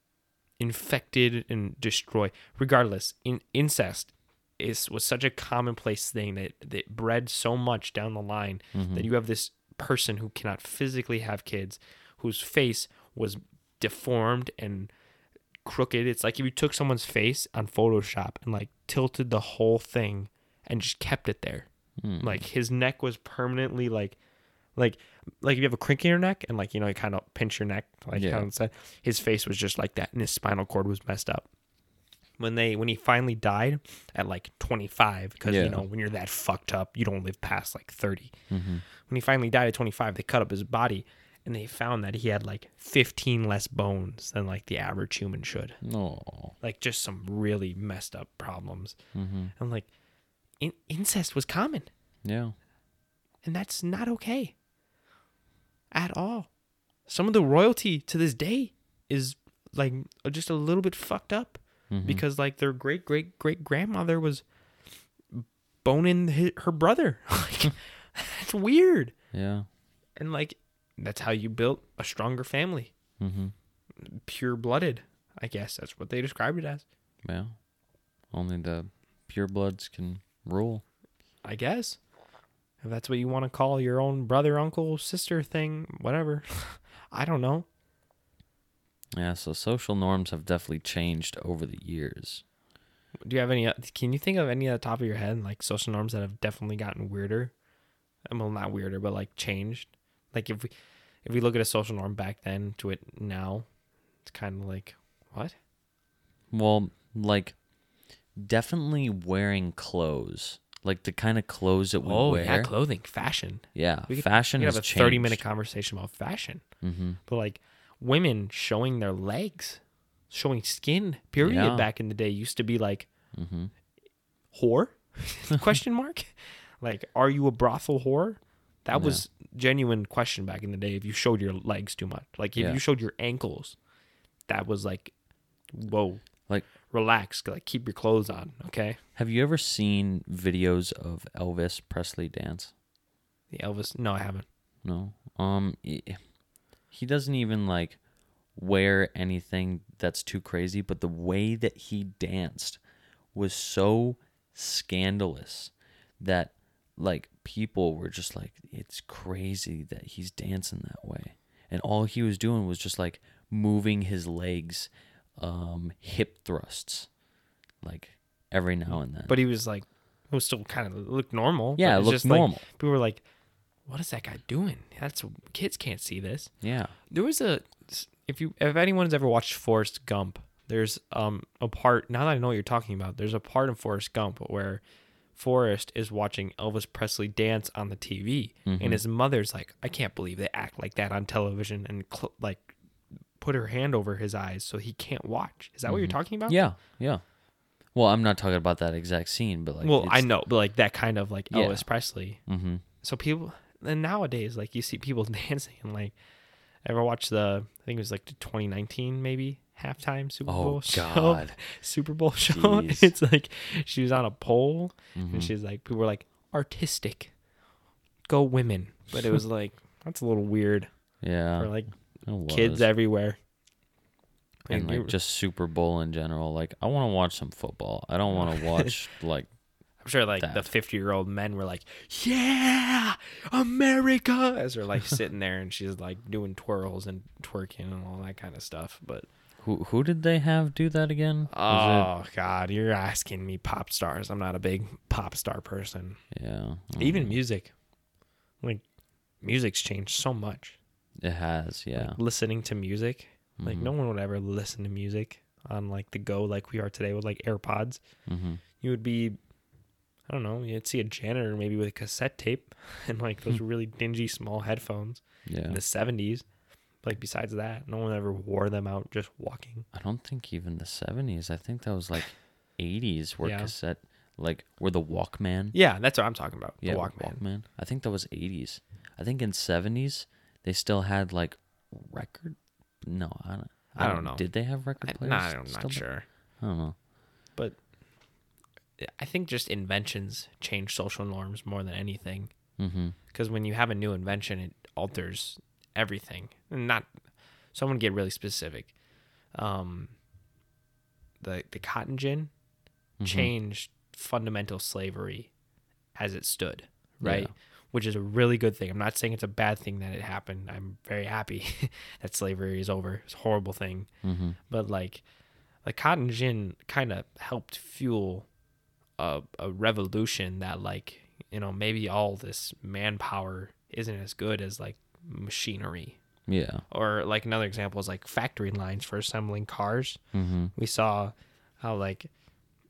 infected and destroy. Regardless, in, incest is was such a commonplace thing that, that bred so much down the line mm-hmm. that you have this person who cannot physically have kids, whose face was deformed and crooked. It's like if you took someone's face on Photoshop and like tilted the whole thing and just kept it there. Mm. Like his neck was permanently like Like, like if you have a crick in your neck and like, you know, you kind of pinch your neck, like yeah. kind of said, his face was just like that and his spinal cord was messed up. When they, when he finally died at like twenty-five, because yeah. you know, when you're that fucked up, you don't live past like thirty. Mm-hmm. When he finally died at twenty-five, they cut up his body and they found that he had like fifteen less bones than like the average human should. Oh, like just some really messed up problems. Mm-hmm. And like in- incest was common. Yeah. And that's not okay. At all. Some of the royalty to this day is like just a little bit fucked up mm-hmm. because like their great great great grandmother was boning his, her brother. Like that's weird. Yeah. And like that's how you built a stronger family. Mm-hmm. Pure blooded, I guess that's what they described it as. Yeah. Only the pure bloods can rule. I guess. If that's what you want to call your own brother, uncle, sister thing, whatever. I don't know. Yeah, so social norms have definitely changed over the years. Do you have any, can you think of any at the top of your head, like social norms that have definitely gotten weirder? Well, not weirder, but like changed. Like if we, if we look at a social norm back then to it now, it's kind of like, what? Well, like definitely wearing clothes. Like the kind of clothes that we oh, wear. Oh, yeah, clothing, fashion. Yeah, we could, fashion we could has changed. We have a thirty-minute conversation about fashion. Mm-hmm. But like women showing their legs, showing skin, period, yeah. back in the day used to be like, mm-hmm. whore? Question mark? Like, are you a brothel whore? That no. was genuine question back in the day if you showed your legs too much. Like if yeah. you showed your ankles, that was like, whoa. Like, relax, like keep your clothes on, okay? Have you ever seen videos of Elvis Presley dance? The Elvis? No, I haven't. No. Um, he doesn't even like wear anything that's too crazy, but the way that he danced was so scandalous that like people were just like, it's crazy that he's dancing that way, and all he was doing was just like moving his legs. Um, hip thrusts, like every now and then. But he was like, it was still kind of looked normal. Yeah, it looked just normal. Like, people were like, "What is that guy doing? That's kids can't see this." Yeah, there was a if you if anyone's ever watched Forrest Gump, There's um a part, now that I know what you're talking about, there's a part in Forrest Gump where Forrest is watching Elvis Presley dance on the T V, mm-hmm. and his mother's like, I can't believe they act like that on television, and cl- like put her hand over his eyes so he can't watch. Is that mm-hmm. what you're talking about? Yeah, yeah. Well, I'm not talking about that exact scene, but like... Well, I know, but like that kind of like yeah. Elvis Presley. Mm-hmm. So people... And nowadays, like you see people dancing and like... I ever watched the... I think it was like the twenty nineteen maybe halftime Super oh, Bowl show. Oh, God. Super Bowl show. Jeez. It's like she was on a pole mm-hmm. and she's like... People were like, artistic. Go women. But it was like, that's a little weird. Yeah. For like kids everywhere. And, like, just Super Bowl in general. Like, I want to watch some football. I don't want to watch, like... I'm sure, like, that. The fifty-year-old men were like, yeah, America! As they're, like, sitting there, and she's, like, doing twirls and twerking and all that kind of stuff, but... Who who did they have do that again? Was oh, it... God, you're asking me pop stars. I'm not a big pop star person. Yeah. Even know. music. Like, music's changed so much. It has, yeah. Like, listening to music... Like, mm-hmm. no one would ever listen to music on, like, the go like we are today with, like, AirPods. Mm-hmm. You would be, I don't know, you'd see a janitor maybe with a cassette tape and, like, those really dingy small headphones yeah. in the seventies. Like, besides that, no one ever wore them out just walking. I don't think even the seventies. I think that was, like, eighties where yeah. cassette, like, where the Walkman. Yeah, that's what I'm talking about, yeah, the Walkman. Walkman. I think that was eighties. I think in seventies, they still had, like, record. No, I don't, I don't know. Did they have record players? I, no, I'm not sure. I don't know. But I think just inventions change social norms more than anything. Because mm-hmm. when you have a new invention, it alters everything. And not, so I'm going to get really specific. Um, the, the cotton gin mm-hmm. changed fundamental slavery as it stood, right? Yeah. Which is a really good thing. I'm not saying it's a bad thing that it happened. I'm very happy that slavery is over. It's a horrible thing. Mm-hmm. But, like, the cotton gin kind of helped fuel a, a revolution that, like, you know, maybe all this manpower isn't as good as, like, machinery. Yeah. Or, like, another example is, like, factory lines for assembling cars. Mm-hmm. We saw how, like,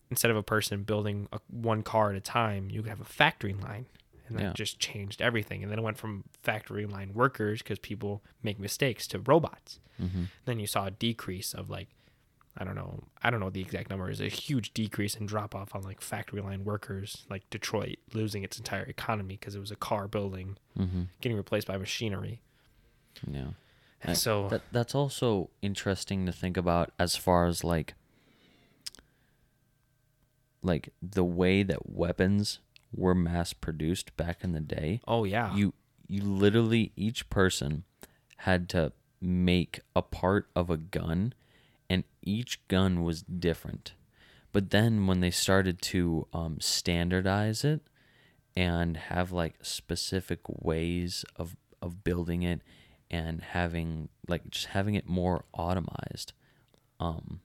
instead of a person building a, one car at a time, you could have a factory line. And that yeah. just changed everything. And then it went from factory line workers, because people make mistakes, to robots. Mm-hmm. Then you saw a decrease of, like, I don't know. I don't know the exact number. Is a huge decrease in drop off on, like, factory line workers, like Detroit losing its entire economy because it was a car building mm-hmm. getting replaced by machinery. Yeah. And I, so that, that's also interesting to think about as far as, like, like the way that weapons were mass produced back in the day. Oh yeah. You you literally, each person had to make a part of a gun, and each gun was different. But then when they started to um, standardize it and have, like, specific ways of, of building it, and having, like, just having it more automized, um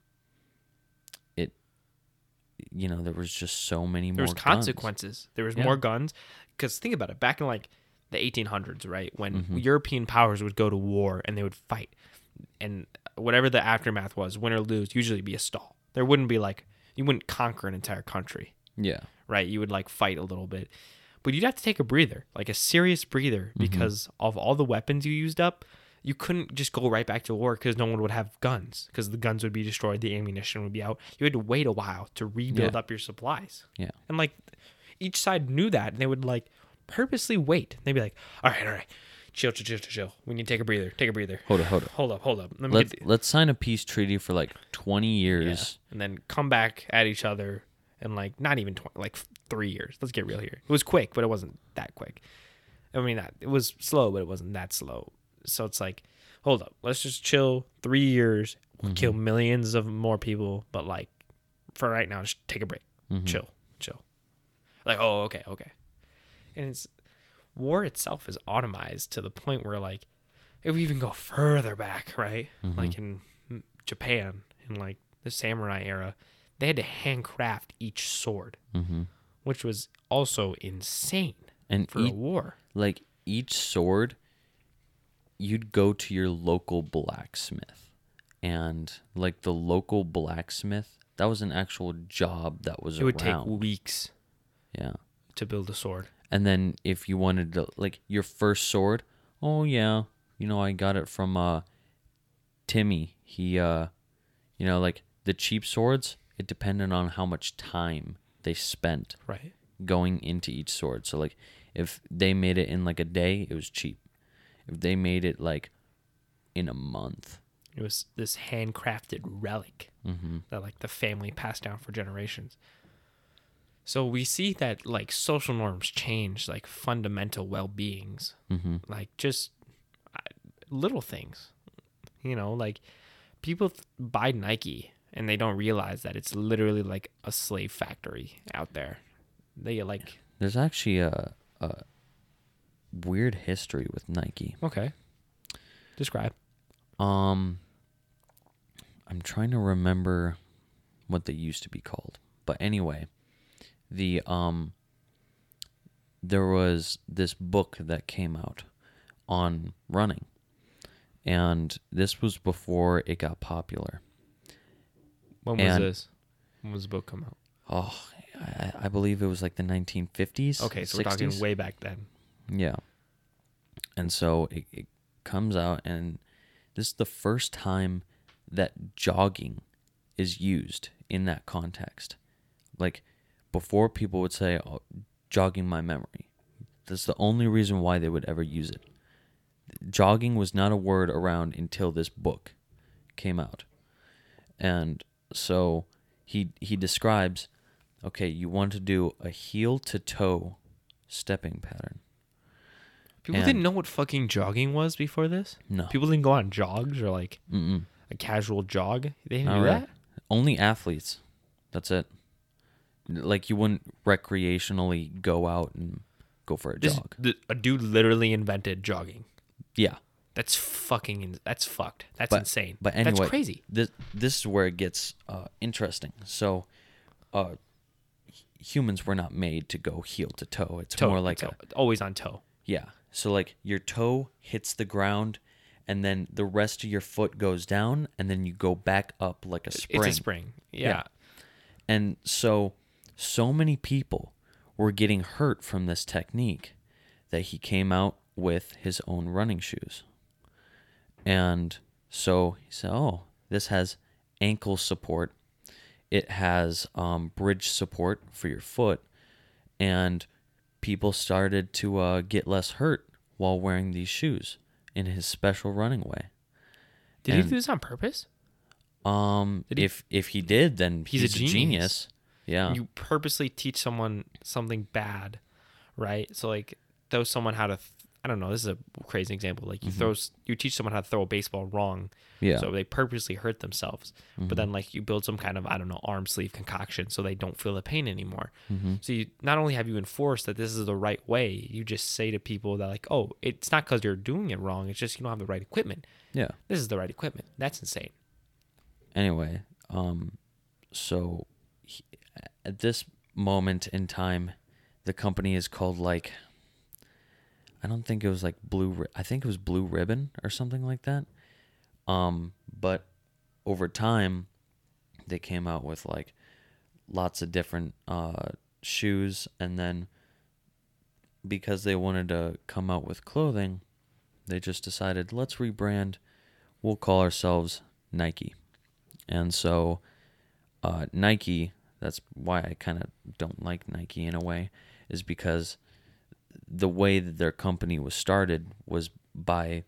you know, there was just so many there more. There was consequences. Guns. There was yeah. more guns. Because think about it. Back in, like, the eighteen hundreds, right, when mm-hmm. European powers would go to war and they would fight, and whatever the aftermath was, win or lose, usually be a stall. There wouldn't be, like, you wouldn't conquer an entire country. Yeah. Right. You would, like, fight a little bit, but you'd have to take a breather, like a serious breather, mm-hmm. because of all the weapons you used up. You couldn't just go right back to war because no one would have guns, because the guns would be destroyed, the ammunition would be out. You had to wait a while to rebuild yeah. up your supplies. Yeah. And, like, each side knew that, and they would, like, purposely wait. They'd be like, all right, all right, chill, chill, chill, chill. We need to take a breather, take a breather. Hold up, hold up. Hold up, hold up. Let me let's, the- let's sign a peace treaty for, like, twenty years. Yeah. And then come back at each other in, like, not even twenty, like, three years. Let's get real here. It was quick, but it wasn't that quick. I mean, not, it was slow, but it wasn't that slow. So it's like, hold up, let's just chill three years, we'll mm-hmm. kill millions of more people, but, like, for right now, just take a break, mm-hmm. chill, chill. Like, oh, okay, okay. And it's, war itself is automized to the point where, like, if we even go further back, right? Mm-hmm. Like in Japan, in, like, the samurai era, they had to handcraft each sword, mm-hmm. which was also insane and for e- a war. Like, each sword... You'd go to your local blacksmith and like the local blacksmith, that was an actual job that was around. It would take weeks. Yeah. To build a sword. And then if you wanted to, like, your first sword, oh yeah, you know, I got it from uh, Timmy. He, uh, you know, like the cheap swords, it depended on how much time they spent right. going into each sword. So like if they made it in like a day, it was cheap. If they made it like in a month, it was this handcrafted relic mm-hmm. that like the family passed down for generations. So we see that like social norms change, like fundamental well-beings, mm-hmm. like just little things, you know, like people th- buy Nike and they don't realize that it's literally like a slave factory out there. They like, there's actually a, a weird history with Nike. Okay. Describe. Um, I'm trying to remember what they used to be called, but anyway, The um, there was this book that came out on running, and this was before it got popular. When was and, this? When was the book come out? Oh, I, I believe it was like the nineteen fifties. Okay, so sixties. We're talking way back then. Yeah, and so it, it comes out, and this is the first time that jogging is used in that context, like. Before, people would say, oh, jogging my memory. That's the only reason why they would ever use it. Jogging was not a word around until this book came out. And so he he describes, okay, you want to do a heel-to-toe stepping pattern. People and didn't know what fucking jogging was before this? No. People didn't go on jogs or like Mm-mm. a casual jog? They didn't do right. that? Only athletes. That's it. Like, you wouldn't recreationally go out and go for a this, jog. The, a dude literally invented jogging. Yeah. That's fucking, in, that's fucked. That's but, insane. But anyway. That's crazy. This, this is where it gets uh, interesting. So, uh, humans were not made to go heel to toe. It's toe, more like toe. A, always on toe. Yeah. So, like, your toe hits the ground, and then the rest of your foot goes down, and then you go back up like a spring. It's a spring. Yeah. yeah. And so... So many people were getting hurt from this technique that he came out with his own running shoes. And so he said, oh, this has ankle support. It has um, bridge support for your foot. And people started to uh, get less hurt while wearing these shoes in his special running way. Did and, he do this on purpose? Um, he? If, if he did, then he's, he's a genius. A genius. Yeah. You purposely teach someone something bad, right? So like throw someone how to th- I don't know, this is a crazy example. Like you mm-hmm. throw you teach someone how to throw a baseball wrong. Yeah. So they purposely hurt themselves. Mm-hmm. But then like you build some kind of, I don't know, arm sleeve concoction so they don't feel the pain anymore. Mm-hmm. So you not only have you enforced that this is the right way, you just say to people that like, "Oh, it's not cuz you're doing it wrong. It's just you don't have the right equipment." Yeah. This is the right equipment. That's insane. Anyway, um so at this moment in time, the company is called like, I don't think it was like Blue, Ri- I think it was Blue Ribbon or something like that. Um, but over time, they came out with like lots of different uh, shoes. And then because they wanted to come out with clothing, they just decided, let's rebrand. We'll call ourselves Nike. And so uh, Nike... That's why I kind of don't like Nike in a way, is because the way that their company was started was by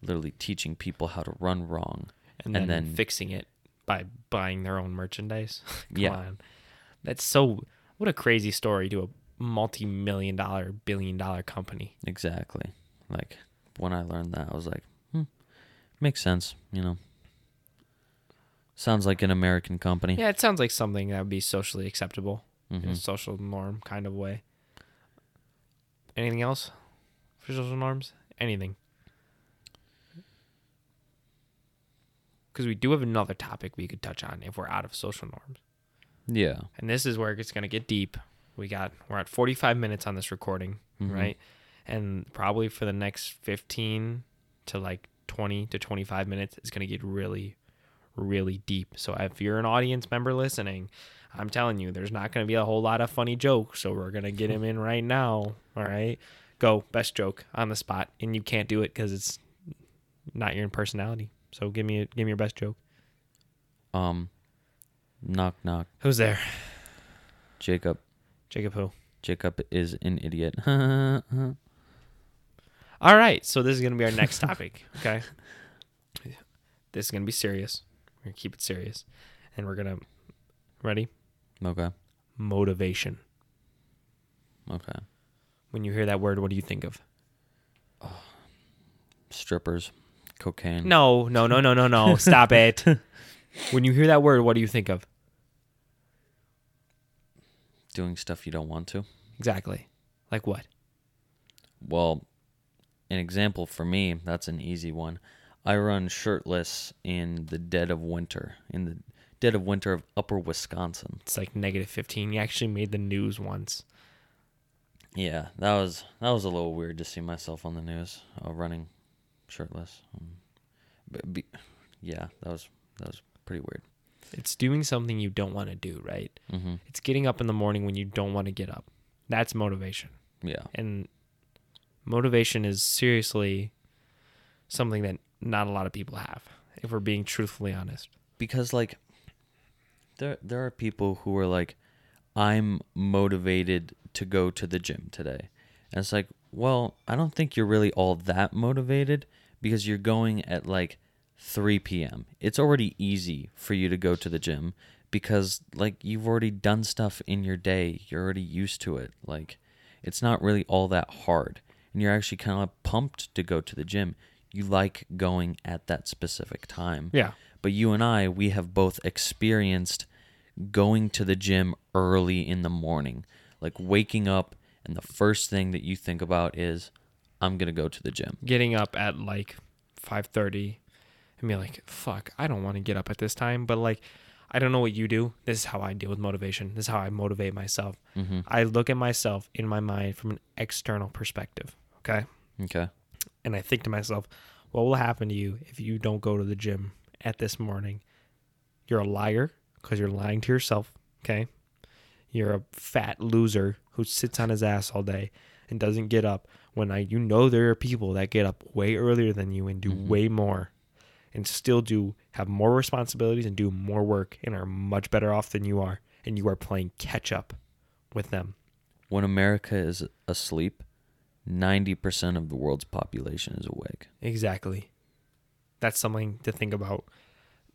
literally teaching people how to run wrong. And, and then, then fixing it by buying their own merchandise. Come yeah. on. That's so, what a crazy story to a multi-million dollar, billion dollar company. Exactly. Like when I learned that, I was like, hmm, makes sense, you know. Sounds like an American company. Yeah, it sounds like something that would be socially acceptable, mm-hmm. in a social norm kind of way. Anything else for social norms? Anything. Because we do have another topic we could touch on if we're out of social norms. Yeah. And this is where it's going to get deep. We got, we're at forty-five minutes on this recording, mm-hmm. right? And probably for the next fifteen to like twenty to twenty-five minutes, it's going to get really really deep. So if you're an audience member listening, I'm telling you, there's not going to be a whole lot of funny jokes. So we're going to get him in right now. All right. Go. Best joke on the spot. And you can't do it because it's not your personality. So give me a, give me your best joke. Um, knock, knock. Who's there? Jacob. Jacob who? Jacob is an idiot. All right. So this is going to be our next topic. Okay. This is going to be serious. We're going to keep it serious. And we're going to... Ready? Okay. Motivation. Okay. When you hear that word, what do you think of? Oh, strippers. Cocaine. No, no, no, no, no, no. Stop it. When you hear that word, what do you think of? Doing stuff you don't want to. Exactly. Like what? Well, an example for me, that's an easy one. I run shirtless in the dead of winter, in the dead of winter of upper Wisconsin. It's like negative fifteen. You actually made the news once. Yeah, that was that was a little weird to see myself on the news uh, running shirtless. Um, but be, yeah, that was that was pretty weird. It's doing something you don't want to do, right? Mm-hmm. It's getting up in the morning when you don't want to get up. That's motivation. Yeah. And motivation is seriously something that not a lot of people have, if we're being truthfully honest. Because, like, There there are people who are like, I'm motivated to go to the gym today. And it's like, well, I don't think you're really all that motivated because you're going at like three p.m. It's already easy for you to go to the gym because like you've already done stuff in your day. You're already used to it. Like it's not really all that hard. And you're actually kind of pumped to go to the gym. You like going at that specific time. Yeah. But you and I, we have both experienced going to the gym early in the morning. Like waking up and the first thing that you think about is, I'm going to go to the gym. Getting up at like five thirty and be like, fuck, I don't want to get up at this time. But like, I don't know what you do. This is how I deal with motivation. This is how I motivate myself. Mm-hmm. I look at myself in my mind from an external perspective. Okay? Okay. And I think to myself, what will happen to you if you don't go to the gym at this morning? You're a liar because you're lying to yourself, okay? You're a fat loser who sits on his ass all day and doesn't get up when I, you know there are people that get up way earlier than you and do mm-hmm. way more and still do have more responsibilities and do more work and are much better off than you are, and you are playing catch up with them. When America is asleep, ninety percent of the world's population is awake. Exactly. That's something to think about.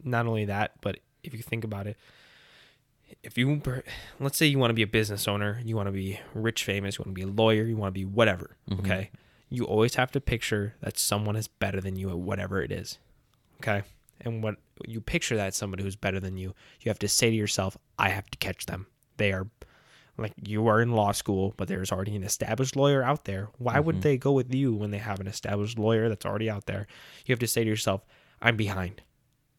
Not only that, but if you think about it, if you, let's say you want to be a business owner, you want to be rich, famous, you want to be a lawyer, you want to be whatever, mm-hmm. okay? You always have to picture that someone is better than you at whatever it is, okay? And when you picture that somebody who's better than you, you have to say to yourself, I have to catch them. They are, like, you are in law school, but there's already an established lawyer out there. Why mm-hmm. would they go with you when they have an established lawyer that's already out there? You have to say to yourself, I'm behind,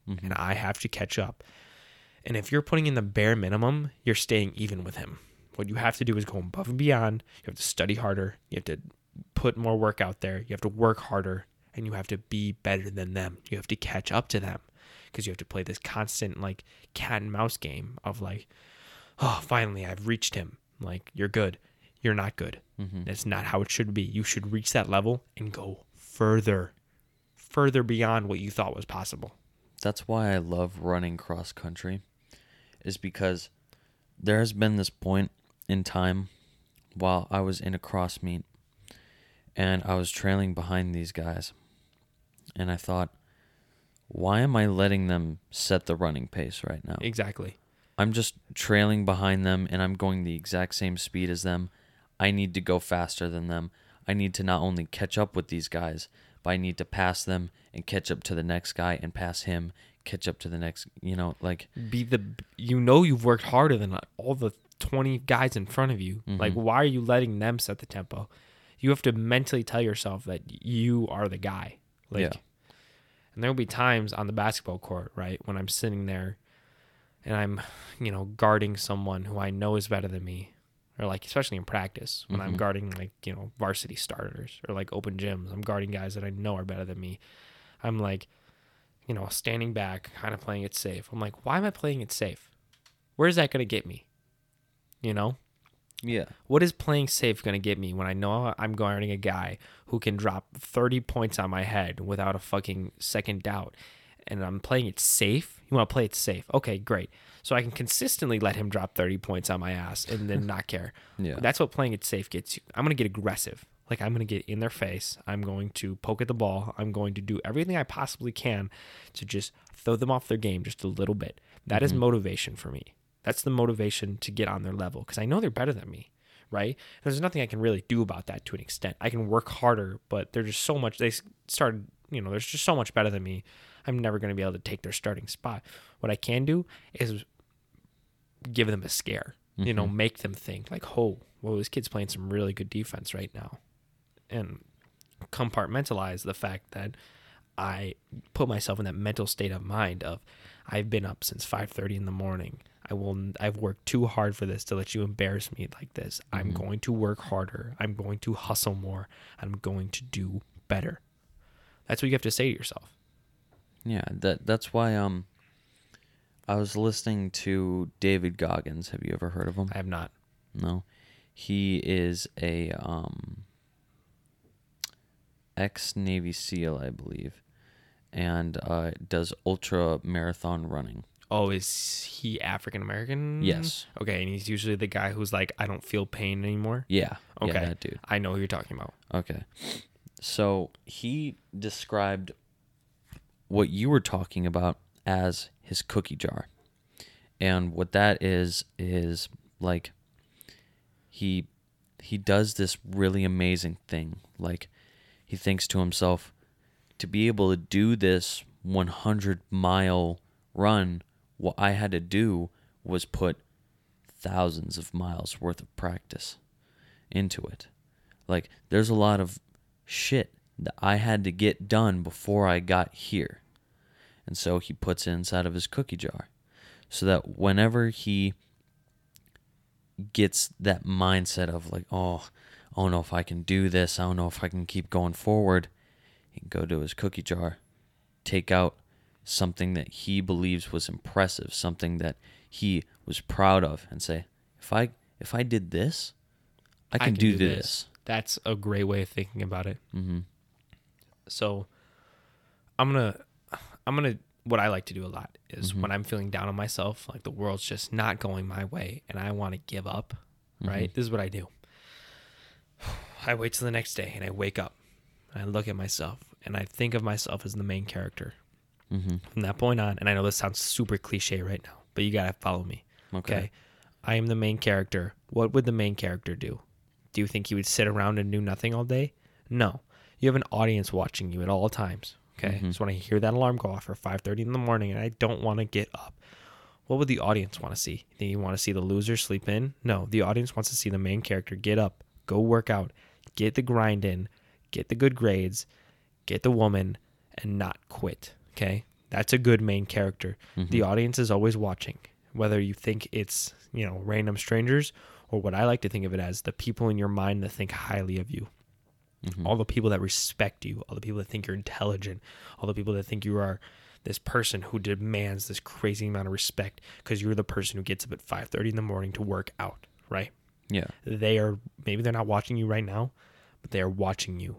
mm-hmm. and I have to catch up. And if you're putting in the bare minimum, you're staying even with him. What you have to do is go above and beyond. You have to study harder. You have to put more work out there. You have to work harder, and you have to be better than them. You have to catch up to them because you have to play this constant, like, cat and mouse game of, like, oh, finally, I've reached him. Like, you're good. You're not good. Mm-hmm. That's not how it should be. You should reach that level and go further, further beyond what you thought was possible. That's why I love running cross country, is because there has been this point in time while I was in a cross meet and I was trailing behind these guys. And I thought, why am I letting them set the running pace right now? Exactly. I'm just trailing behind them, and I'm going the exact same speed as them. I need to go faster than them. I need to not only catch up with these guys, but I need to pass them and catch up to the next guy and pass him, catch up to the next, you know, like... be the. You know you've worked harder than all the twenty guys in front of you. Mm-hmm. Like, why are you letting them set the tempo? You have to mentally tell yourself that you are the guy. Like, yeah. And there will be times on the basketball court, right, when I'm sitting there, and I'm, you know, guarding someone who I know is better than me, or like, especially in practice, when mm-hmm. I'm guarding, like, you know, varsity starters or like open gyms, I'm guarding guys that I know are better than me. I'm like, you know, standing back, kind of playing it safe. I'm like, why am I playing it safe? Where is that going to get me? You know? Yeah. What is playing safe going to get me when I know I'm guarding a guy who can drop thirty points on my head without a fucking second doubt? And I'm playing it safe? You want to play it safe? Okay, great. So I can consistently let him drop thirty points on my ass and then not care. Yeah. That's what playing it safe gets you. I'm going to get aggressive. Like, I'm going to get in their face. I'm going to poke at the ball. I'm going to do everything I possibly can to just throw them off their game just a little bit. That mm-hmm. is motivation for me. That's the motivation to get on their level, because I know they're better than me, right? And there's nothing I can really do about that to an extent. I can work harder, but they're just so much. They started, you know, there's just so much better than me. I'm never going to be able to take their starting spot. What I can do is give them a scare, mm-hmm. you know, make them think like, oh, well, this kid's playing some really good defense right now. And compartmentalize the fact that I put myself in that mental state of mind of, I've been up since five thirty in the morning. I will, I've worked too hard for this to let you embarrass me like this. Mm-hmm. I'm going to work harder. I'm going to hustle more. I'm going to do better. That's what you have to say to yourself. Yeah, that that's why um, I was listening to David Goggins. Have you ever heard of him? I have not. No. He is a um, ex-Navy SEAL, I believe, and uh, does ultra-marathon running. Oh, is he African-American? Yes. Okay, and he's usually the guy who's like, I don't feel pain anymore? Yeah. Okay. Yeah, that dude. I know who you're talking about. Okay. So he described what you were talking about as his cookie jar. And what that is, is like he he does this really amazing thing. Like, he thinks to himself, to be able to do this one hundred mile run, what I had to do was put thousands of miles worth of practice into it. Like, there's a lot of shit that I had to get done before I got here. And so he puts it inside of his cookie jar so that whenever he gets that mindset of like, oh, I don't know if I can do this, I don't know if I can keep going forward, he can go to his cookie jar, take out something that he believes was impressive, something that he was proud of, and say, if I if I did this, I can, I can do, do this. this. That's a great way of thinking about it. Mm-hmm. So I'm gonna, I'm gonna. What I like to do a lot is mm-hmm. when I'm feeling down on myself, like the world's just not going my way, and I want to give up. Mm-hmm. Right? This is what I do. I wait till the next day, and I wake up, and I look at myself, and I think of myself as the main character. Mm-hmm. From that point on, and I know this sounds super cliche right now, but you gotta follow me. Okay. okay. I am the main character. What would the main character do? Do you think he would sit around and do nothing all day? No. You have an audience watching you at all times. Okay. Mm-hmm. So when I hear that alarm go off for five thirty in the morning and I don't want to get up, what would the audience want to see? You think you want to see the loser sleep in? No. The audience wants to see the main character get up, go work out, get the grind in, get the good grades, get the woman, and not quit. Okay, that's a good main character. Mm-hmm. The audience is always watching, whether you think it's, you know, random strangers or what I like to think of it as, the people in your mind that think highly of you. Mm-hmm. All the people that respect you, all the people that think you're intelligent, all the people that think you are this person who demands this crazy amount of respect because you're the person who gets up at five thirty in the morning to work out, right? Yeah. They are, maybe they're not watching you right now, but they are watching you.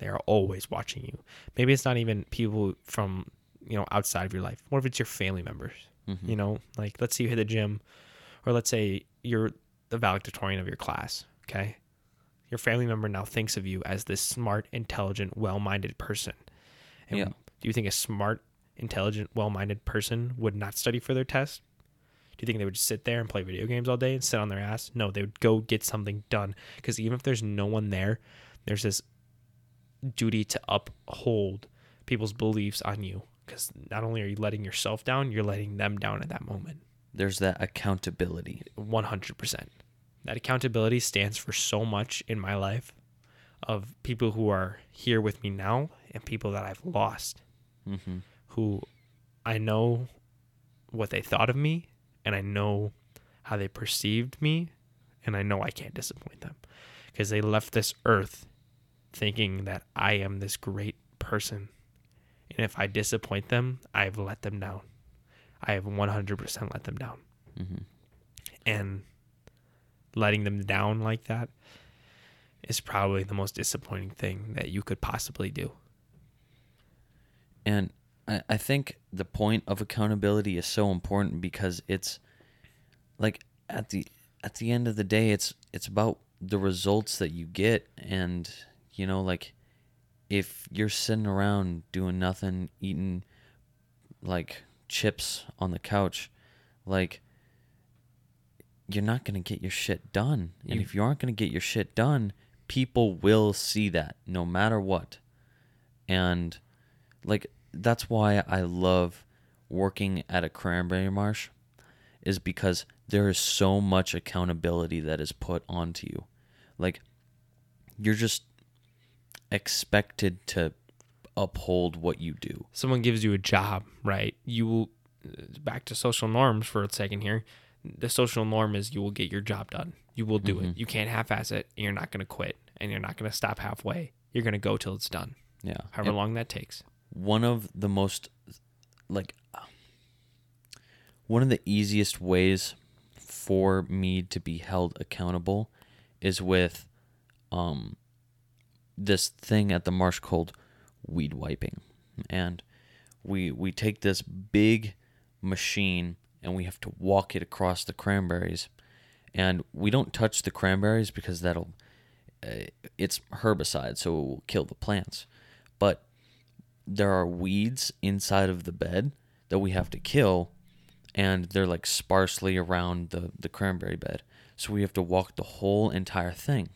They are always watching you. Maybe it's not even people from, you know, outside of your life. What if it's your family members? Mm-hmm. You know, like, let's say you hit the gym, or let's say you're the valedictorian of your class, okay? Your family member now thinks of you as this smart, intelligent, well-minded person. And yeah. Do you think a smart, intelligent, well-minded person would not study for their test? Do you think they would just sit there and play video games all day and sit on their ass? No, they would go get something done, because even if there's no one there, there's this duty to uphold people's beliefs on you, because not only are you letting yourself down, you're letting them down at that moment. There's that accountability. one hundred percent. That accountability stands for so much in my life, of people who are here with me now and people that I've lost, mm-hmm. who I know what they thought of me, and I know how they perceived me, and I know I can't disappoint them, because they left this earth thinking that I am this great person, And if I disappoint them, I've let them down. I have one hundred percent let them down. Mm-hmm. And letting them down like that is probably the most disappointing thing that you could possibly do. And I think the point of accountability is so important, because it's like at the at the end of the day, it's it's about the results that you get. And, you know, like if you're sitting around doing nothing, eating like chips on the couch, like you're not going to get your shit done. And you, if you aren't going to get your shit done, people will see that no matter what. And like that's why I love working at a cranberry marsh, is because there is so much accountability that is put onto you. Like you're just expected to uphold what you do. Someone gives you a job, right? You will, back to social norms for a second here. The social norm is you will get your job done. You will do mm-hmm. it. You can't half-ass it. And you're not going to quit, and you're not going to stop halfway. You're going to go till it's done. Yeah. However it, long that takes. One of the most, like, one of the easiest ways for me to be held accountable is with um, this thing at the marsh called weed wiping. And we we take this big machine and we have to walk it across the cranberries. And we don't touch the cranberries because that'll, uh, it's herbicide, so it will kill the plants. But there are weeds inside of the bed that we have to kill, and they're like sparsely around the, the cranberry bed. So we have to walk the whole entire thing.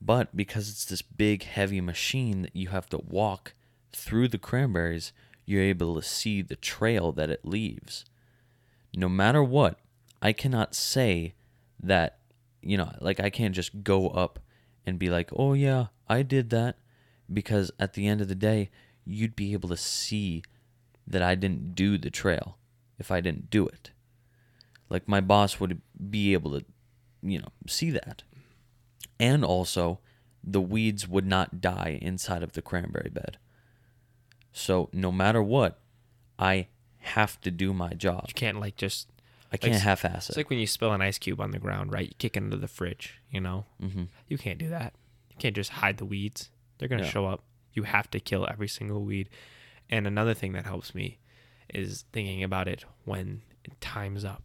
But because it's this big, heavy machine that you have to walk through the cranberries, you're able to see the trail that it leaves. No matter what, I cannot say that, you know, like I can't just go up and be like, oh yeah, I did that. Because at the end of the day, you'd be able to see that I didn't do the trail if I didn't do it. Like my boss would be able to, you know, see that. And also, the weeds would not die inside of the cranberry bed. So no matter what, I have to do my job. You can't like just... I can't like, half-ass it. It's like when you spill an ice cube on the ground, right? You kick it into the fridge, you know? Mm-hmm. You can't do that. You can't just hide the weeds. They're going to yeah. show up. You have to kill every single weed. And another thing that helps me is thinking about it when time's up,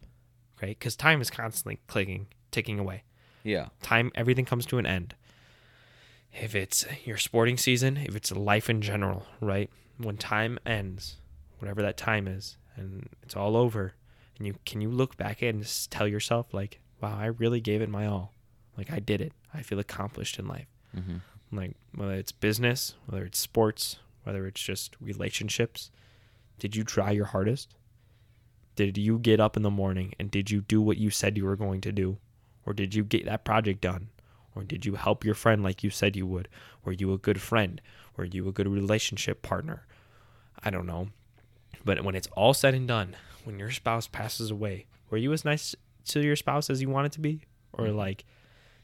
right? Because time is constantly clicking, ticking away. Yeah. Time, everything comes to an end. If it's your sporting season, if it's life in general, right? When time ends, whatever that time is, and it's all over, and you can you look back at it and just tell yourself, like, wow, I really gave it my all. Like, I did it. I feel accomplished in life. Mm-hmm. Like, whether it's business, whether it's sports, whether it's just relationships, did you try your hardest? Did you get up in the morning and did you do what you said you were going to do? Or did you get that project done? Or did you help your friend like you said you would? Were you a good friend? Were you a good relationship partner? I don't know. But when it's all said and done, when your spouse passes away, were you as nice to your spouse as you wanted to be? Or like,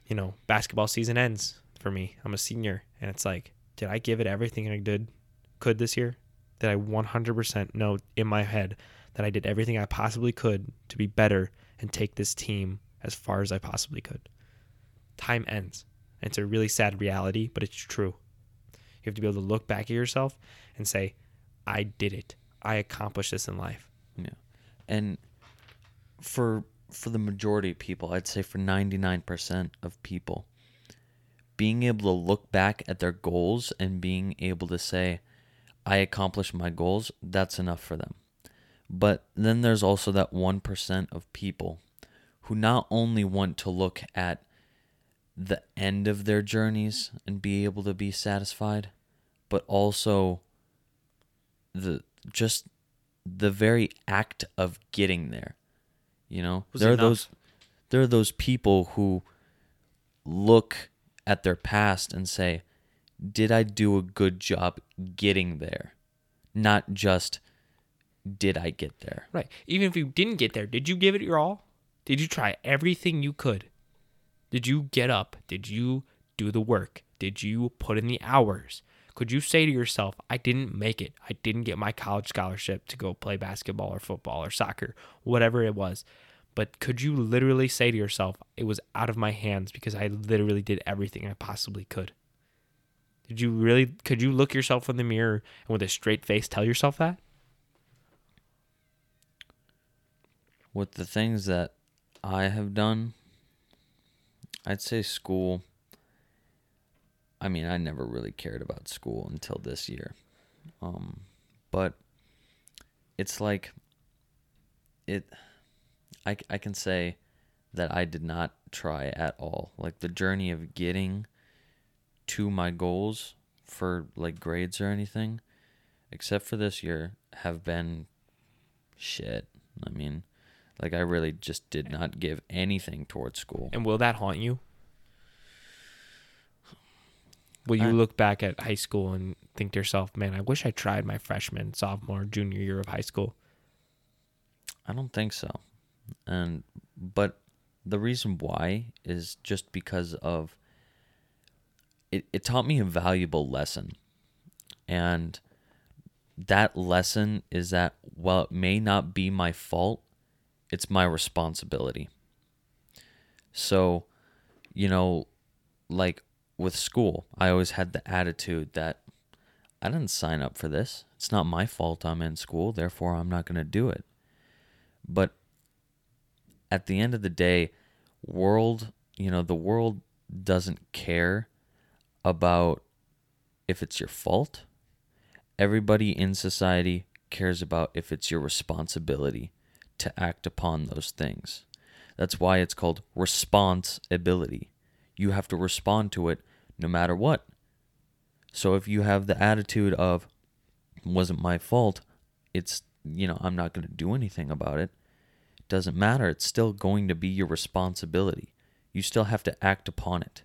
you know, basketball season ends. For me, I'm a senior, and it's like, did I give it everything I did could this year? Did I one hundred percent know in my head that I did everything I possibly could to be better and take this team as far as I possibly could? Time ends. And it's a really sad reality, but it's true. You have to be able to look back at yourself and say, I did it. I accomplished this in life. Yeah. And for for the majority of people, I'd say for ninety-nine percent of people, being able to look back at their goals and being able to say, I accomplished my goals, that's enough for them. But then there's also that one percent of people who not only want to look at the end of their journeys and be able to be satisfied, but also the just the very act of getting there. You know, there are those there are those people who look at their past and say, did I do a good job getting there? Not just, did I get there? Right. Even if you didn't get there, did you give it your all? Did you try everything you could? Did you get up? Did you do the work? Did you put in the hours? Could you say to yourself, I didn't make it. I didn't get my college scholarship to go play basketball or football or soccer, whatever it was. But could you literally say to yourself, it was out of my hands because I literally did everything I possibly could? Did you really, could you look yourself in the mirror and with a straight face tell yourself that? With the things that I have done, I'd say school. I mean, I never really cared about school until this year. Um, but it's like, it. I, I can say that I did not try at all. Like, the journey of getting to my goals for, like, grades or anything, except for this year, have been shit. I mean, like, I really just did not give anything towards school. And will that haunt you? Will you I, look back at high school and think to yourself, man, I wish I tried my freshman, sophomore, junior year of high school? I don't think so. And but the reason why is just because of it, it taught me a valuable lesson. And that lesson is that while it may not be my fault, it's my responsibility. So, you know, like with school, I always had the attitude that I didn't sign up for this. It's not my fault I'm in school, therefore I'm not going to do it. But at the end of the day, world, you know, the world doesn't care about if it's your fault. Everybody in society cares about if it's your responsibility to act upon those things. That's why it's called responsibility. You have to respond to it no matter what. So if you have the attitude of, wasn't my fault, it's, you know, I'm not going to do anything about it, it doesn't matter. It's still going to be your responsibility. You still have to act upon it.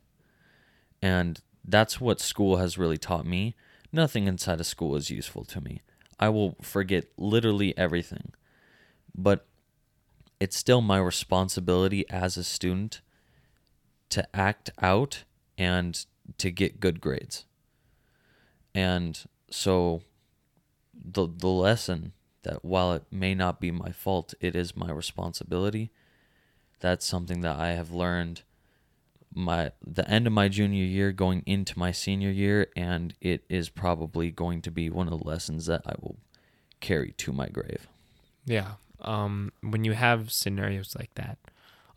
And that's what school has really taught me. Nothing inside of school is useful to me. I will forget literally everything. But it's still my responsibility as a student to act out and to get good grades. And so the the lesson that while it may not be my fault, it is my responsibility, that's something that I have learned my the end of my junior year going into my senior year, and it is probably going to be one of the lessons that I will carry to my grave. Yeah. Um, when you have scenarios like that,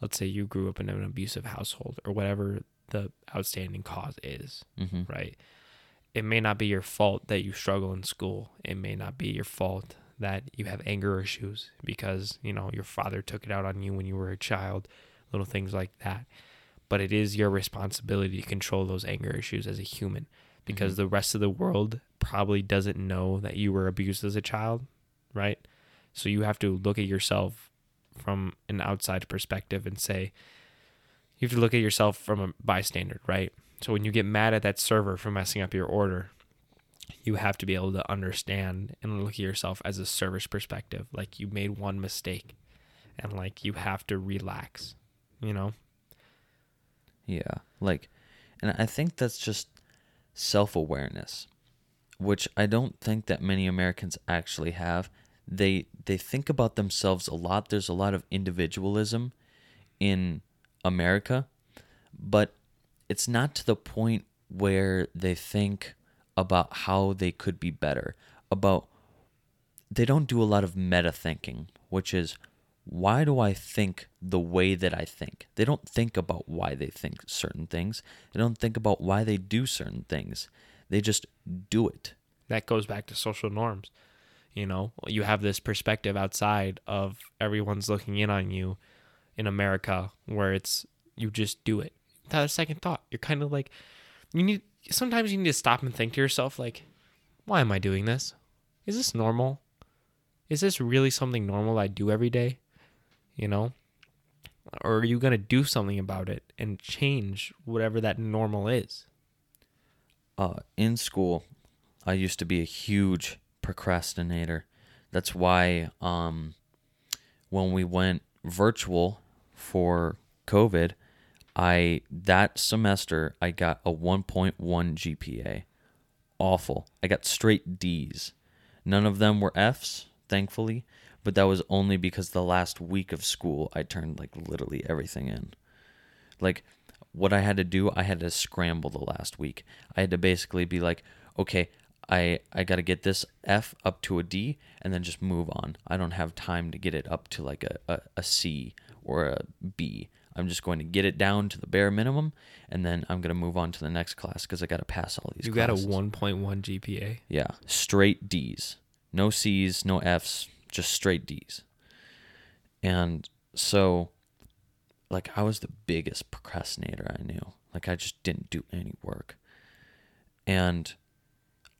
let's say you grew up in an abusive household or whatever the outstanding cause is, mm-hmm. right? It may not be your fault that you struggle in school. It may not be your fault that you have anger issues because, you know, your father took it out on you when you were a child, little things like that. But it is your responsibility to control those anger issues as a human because mm-hmm. the rest of the world probably doesn't know that you were abused as a child, right? So you have to look at yourself from an outside perspective and say, you have to look at yourself from a bystander, right? So when you get mad at that server for messing up your order, you have to be able to understand and look at yourself as a server's perspective. Like, you made one mistake and like you have to relax, you know? Yeah. Like, and I think that's just self-awareness, which I don't think that many Americans actually have. They they think about themselves a lot. There's a lot of individualism in America, but it's not to the point where they think about how they could be better. About they don't do a lot of meta thinking, which is, why do I think the way that I think? They don't think about why they think certain things. They don't think about why they do certain things. They just do it. That goes back to social norms. You know, you have this perspective outside of everyone's looking in on you in America where it's, you just do it without a second thought. You're kind of like, you need, sometimes you need to stop and think to yourself, like, why am I doing this? Is this normal? Is this really something normal I do every day? You know, or are you going to do something about it and change whatever that normal is? Uh, in school, I used to be a huge procrastinator. That's why um when we went virtual for COVID, I that semester I got a one point one G P A awful. I got straight D's. None of them were F's, thankfully, but that was only because the last week of school I turned like literally everything in. Like what I had to do, I had to scramble the last week. I had to basically be like, okay, I, I got to get this F up to a D and then just move on. I don't have time to get it up to like a, a, a C or a B. I'm just going to get it down to the bare minimum, and then I'm going to move on to the next class because I got to pass all these classes. You got a one point one G P A? Yeah, straight Ds. No Cs, no Fs, just straight Ds. And so, like, I was the biggest procrastinator I knew. Like, I just didn't do any work. And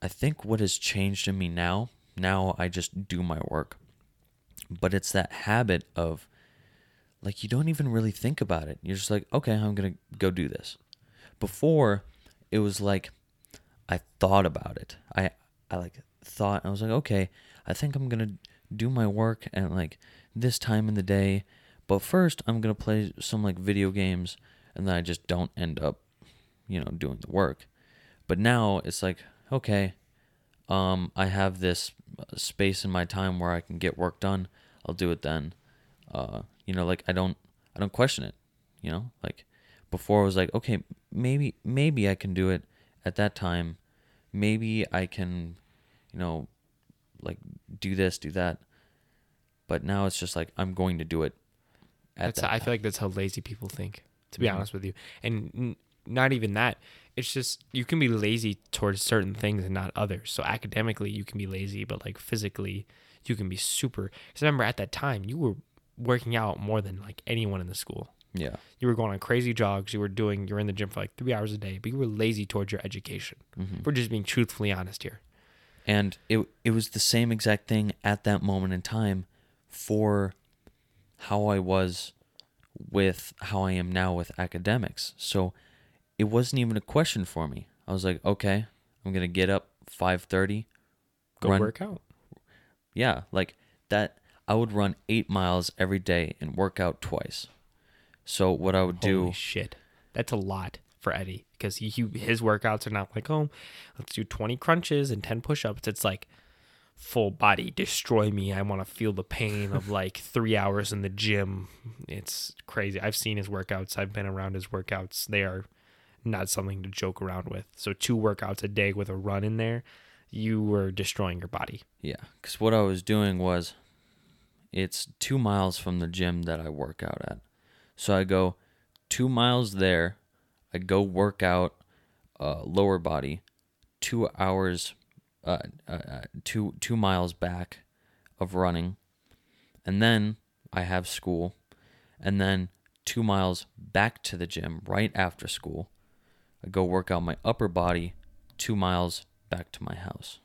I think what has changed in me now, now I just do my work. But it's that habit of, like, you don't even really think about it. You're just like, okay, I'm going to go do this. Before, it was like, I thought about it. I, I like, thought, I was like, okay, I think I'm going to do my work at, like, this time in the day. But first, I'm going to play some, like, video games. And then I just don't end up, you know, doing the work. But now, it's like, okay, um, I have this space in my time where I can get work done. I'll do it then. Uh, you know, like I don't, I don't question it, you know, like before I was like, okay, maybe, maybe I can do it at that time. Maybe I can, you know, like do this, do that. But now it's just like, I'm going to do it at that's that how, time. I feel like that's how lazy people think, to be mm-hmm. honest with you. And n- not even that. It's just, you can be lazy towards certain things and not others. So academically you can be lazy, but like physically you can be super, because I remember at that time you were working out more than like anyone in the school. Yeah. You were going on crazy jogs. You were doing, you were in the gym for like three hours a day, but you were lazy towards your education. Mm-hmm. We're just being truthfully honest here. And it it was the same exact thing at that moment in time for how I was with how I am now with academics. So it wasn't even a question for me. I was like, okay, I'm going to get up five thirty. Go run, work out. Yeah. Like that. I would run eight miles every day and work out twice. So what I would Holy do... Holy shit. That's a lot for Eddie because he, he, his workouts are not like, oh, let's do twenty crunches and ten push-ups. It's like full body, destroy me. I want to feel the pain of like three hours in the gym. It's crazy. I've seen his workouts. I've been around his workouts. They are not something to joke around with. So two workouts a day with a run in there, you were destroying your body. Yeah, because what I was doing was... It's two miles from the gym that I work out at. So I go two miles there. I go work out uh, lower body, two hours, uh, uh, two two miles back of running. And then I have school. And then two miles back to the gym right after school. I go work out my upper body, two miles back to my house.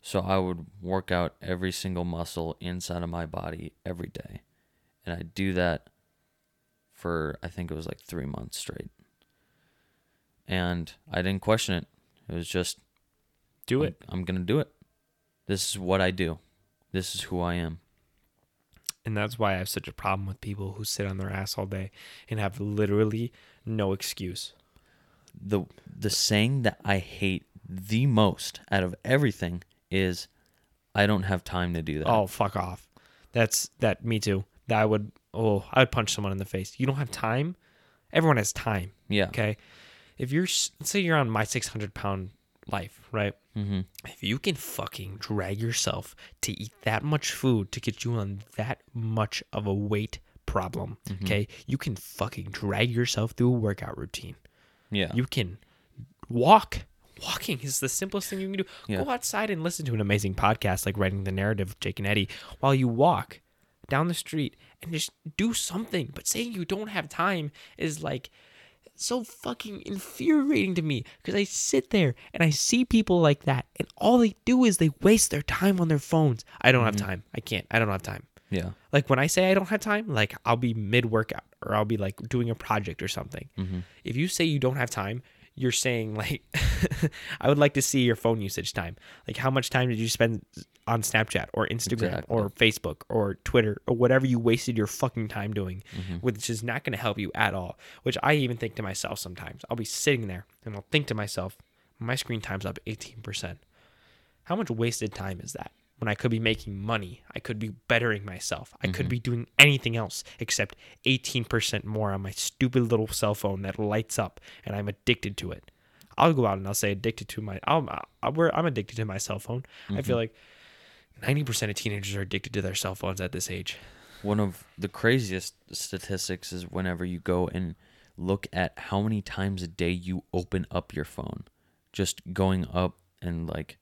So I would work out every single muscle inside of my body every day. And I'd do that for, I think it was like three months straight. And I didn't question it. It was just, do it. I'm, I'm going to do it. This is what I do. This is who I am. And that's why I have such a problem with people who sit on their ass all day and have literally no excuse. The the saying that I hate the most out of everything is, I don't have time to do that. Oh, fuck off. That's that. Me too. That I would. Oh, I would punch someone in the face. You don't have time. Everyone has time. Yeah. Okay. If you're, let's say you're on my six hundred pound life, right? Mm-hmm. If you can fucking drag yourself to eat that much food to get you on that much of a weight problem, mm-hmm. okay, you can fucking drag yourself through a workout routine. Yeah. You can walk. Walking is the simplest thing you can do. Yeah. Go outside and listen to an amazing podcast like Writing the Narrative with Jake and Eddie while you walk down the street and just do something. But saying you don't have time is like so fucking infuriating to me because I sit there and I see people like that and all they do is they waste their time on their phones. I don't mm-hmm. have time. I can't. I don't have time. Yeah. Like when I say I don't have time, like I'll be mid-workout or I'll be like doing a project or something. Mm-hmm. If you say you don't have time, you're saying like, I would like to see your phone usage time. Like how much time did you spend on Snapchat or Instagram exactly. or Facebook or Twitter or whatever you wasted your fucking time doing, mm-hmm. which is not going to help you at all, which I even think to myself sometimes. I'll be sitting there and I'll think to myself, My screen time's up eighteen percent. How much wasted time is that? When I could be making money, I could be bettering myself. I mm-hmm. could be doing anything else except eighteen percent more on my stupid little cell phone that lights up and I'm addicted to it. I'll go out and I'll say addicted to my, I'll, I'll, we're, I'm addicted to my cell phone. Mm-hmm. I feel like ninety percent of teenagers are addicted to their cell phones at this age. One of the craziest statistics is whenever you go and look at how many times a day you open up your phone, just going up and like,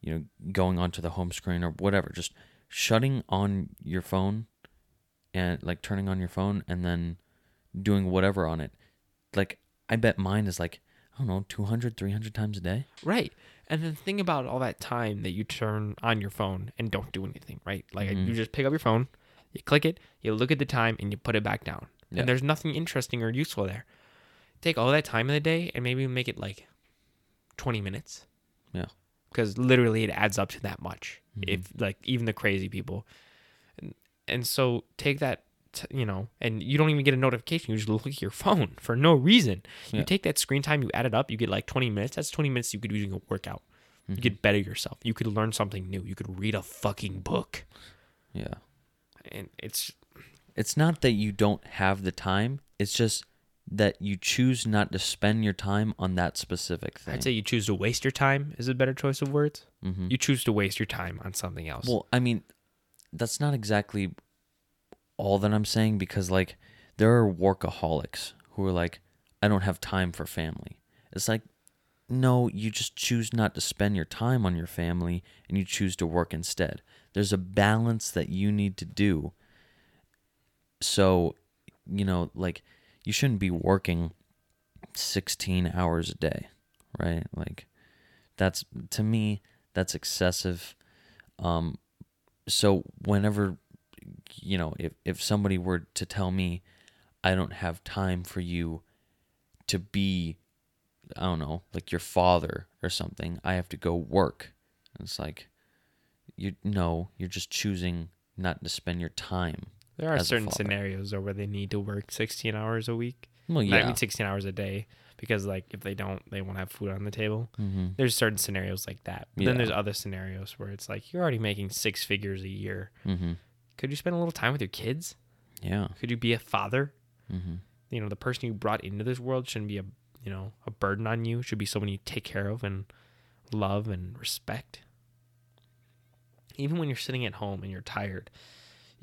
you know, going onto the home screen or whatever, just shutting on your phone and like turning on your phone and then doing whatever on it. Like, I bet mine is like, I don't know, two hundred, three hundred times a day. Right. And then think about all that time that you turn on your phone and don't do anything, right? Like mm-hmm. you just pick up your phone, you click it, you look at the time and you put it back down. Yeah. And there's nothing interesting or useful there. Take all that time of the day and maybe make it like twenty minutes. Yeah. Because literally it adds up to that much. Mm-hmm. If like even the crazy people. And, and so take that, t- you know, and you don't even get a notification. You just look at your phone for no reason. Yeah. You take that screen time, you add it up, you get like twenty minutes. That's twenty minutes you could be doing a workout. Mm-hmm. You could better yourself. You could learn something new. You could read a fucking book. Yeah. And it's... It's not that you don't have the time. It's just that you choose not to spend your time on that specific thing. I'd say you choose to waste your time is a better choice of words. Mm-hmm. You choose to waste your time on something else. Well, I mean, that's not exactly all that I'm saying because, like, there are workaholics who are like, I don't have time for family. It's like, no, you just choose not to spend your time on your family and you choose to work instead. There's a balance that you need to do. So, you know, like, you shouldn't be working sixteen hours a day, right? Like, that's, to me, that's excessive. Um, so whenever, you know, if, if somebody were to tell me, I don't have time for you to be, I don't know, like your father or something, I have to go work. And it's like, you no, you're just choosing not to spend your time. There are certain scenarios where they need to work sixteen hours a week. Well, yeah. I mean, sixteen hours a day because, like, if they don't, they won't have food on the table. Mm-hmm. There's certain scenarios like that. But yeah. Then there's other scenarios where it's like you're already making six figures a year. Mm-hmm. Could you spend a little time with your kids? Yeah. Could you be a father? Mm-hmm. You know, the person you brought into this world shouldn't be a, you know, a burden on you. It should be someone you take care of and love and respect. Even when you're sitting at home and you're tired,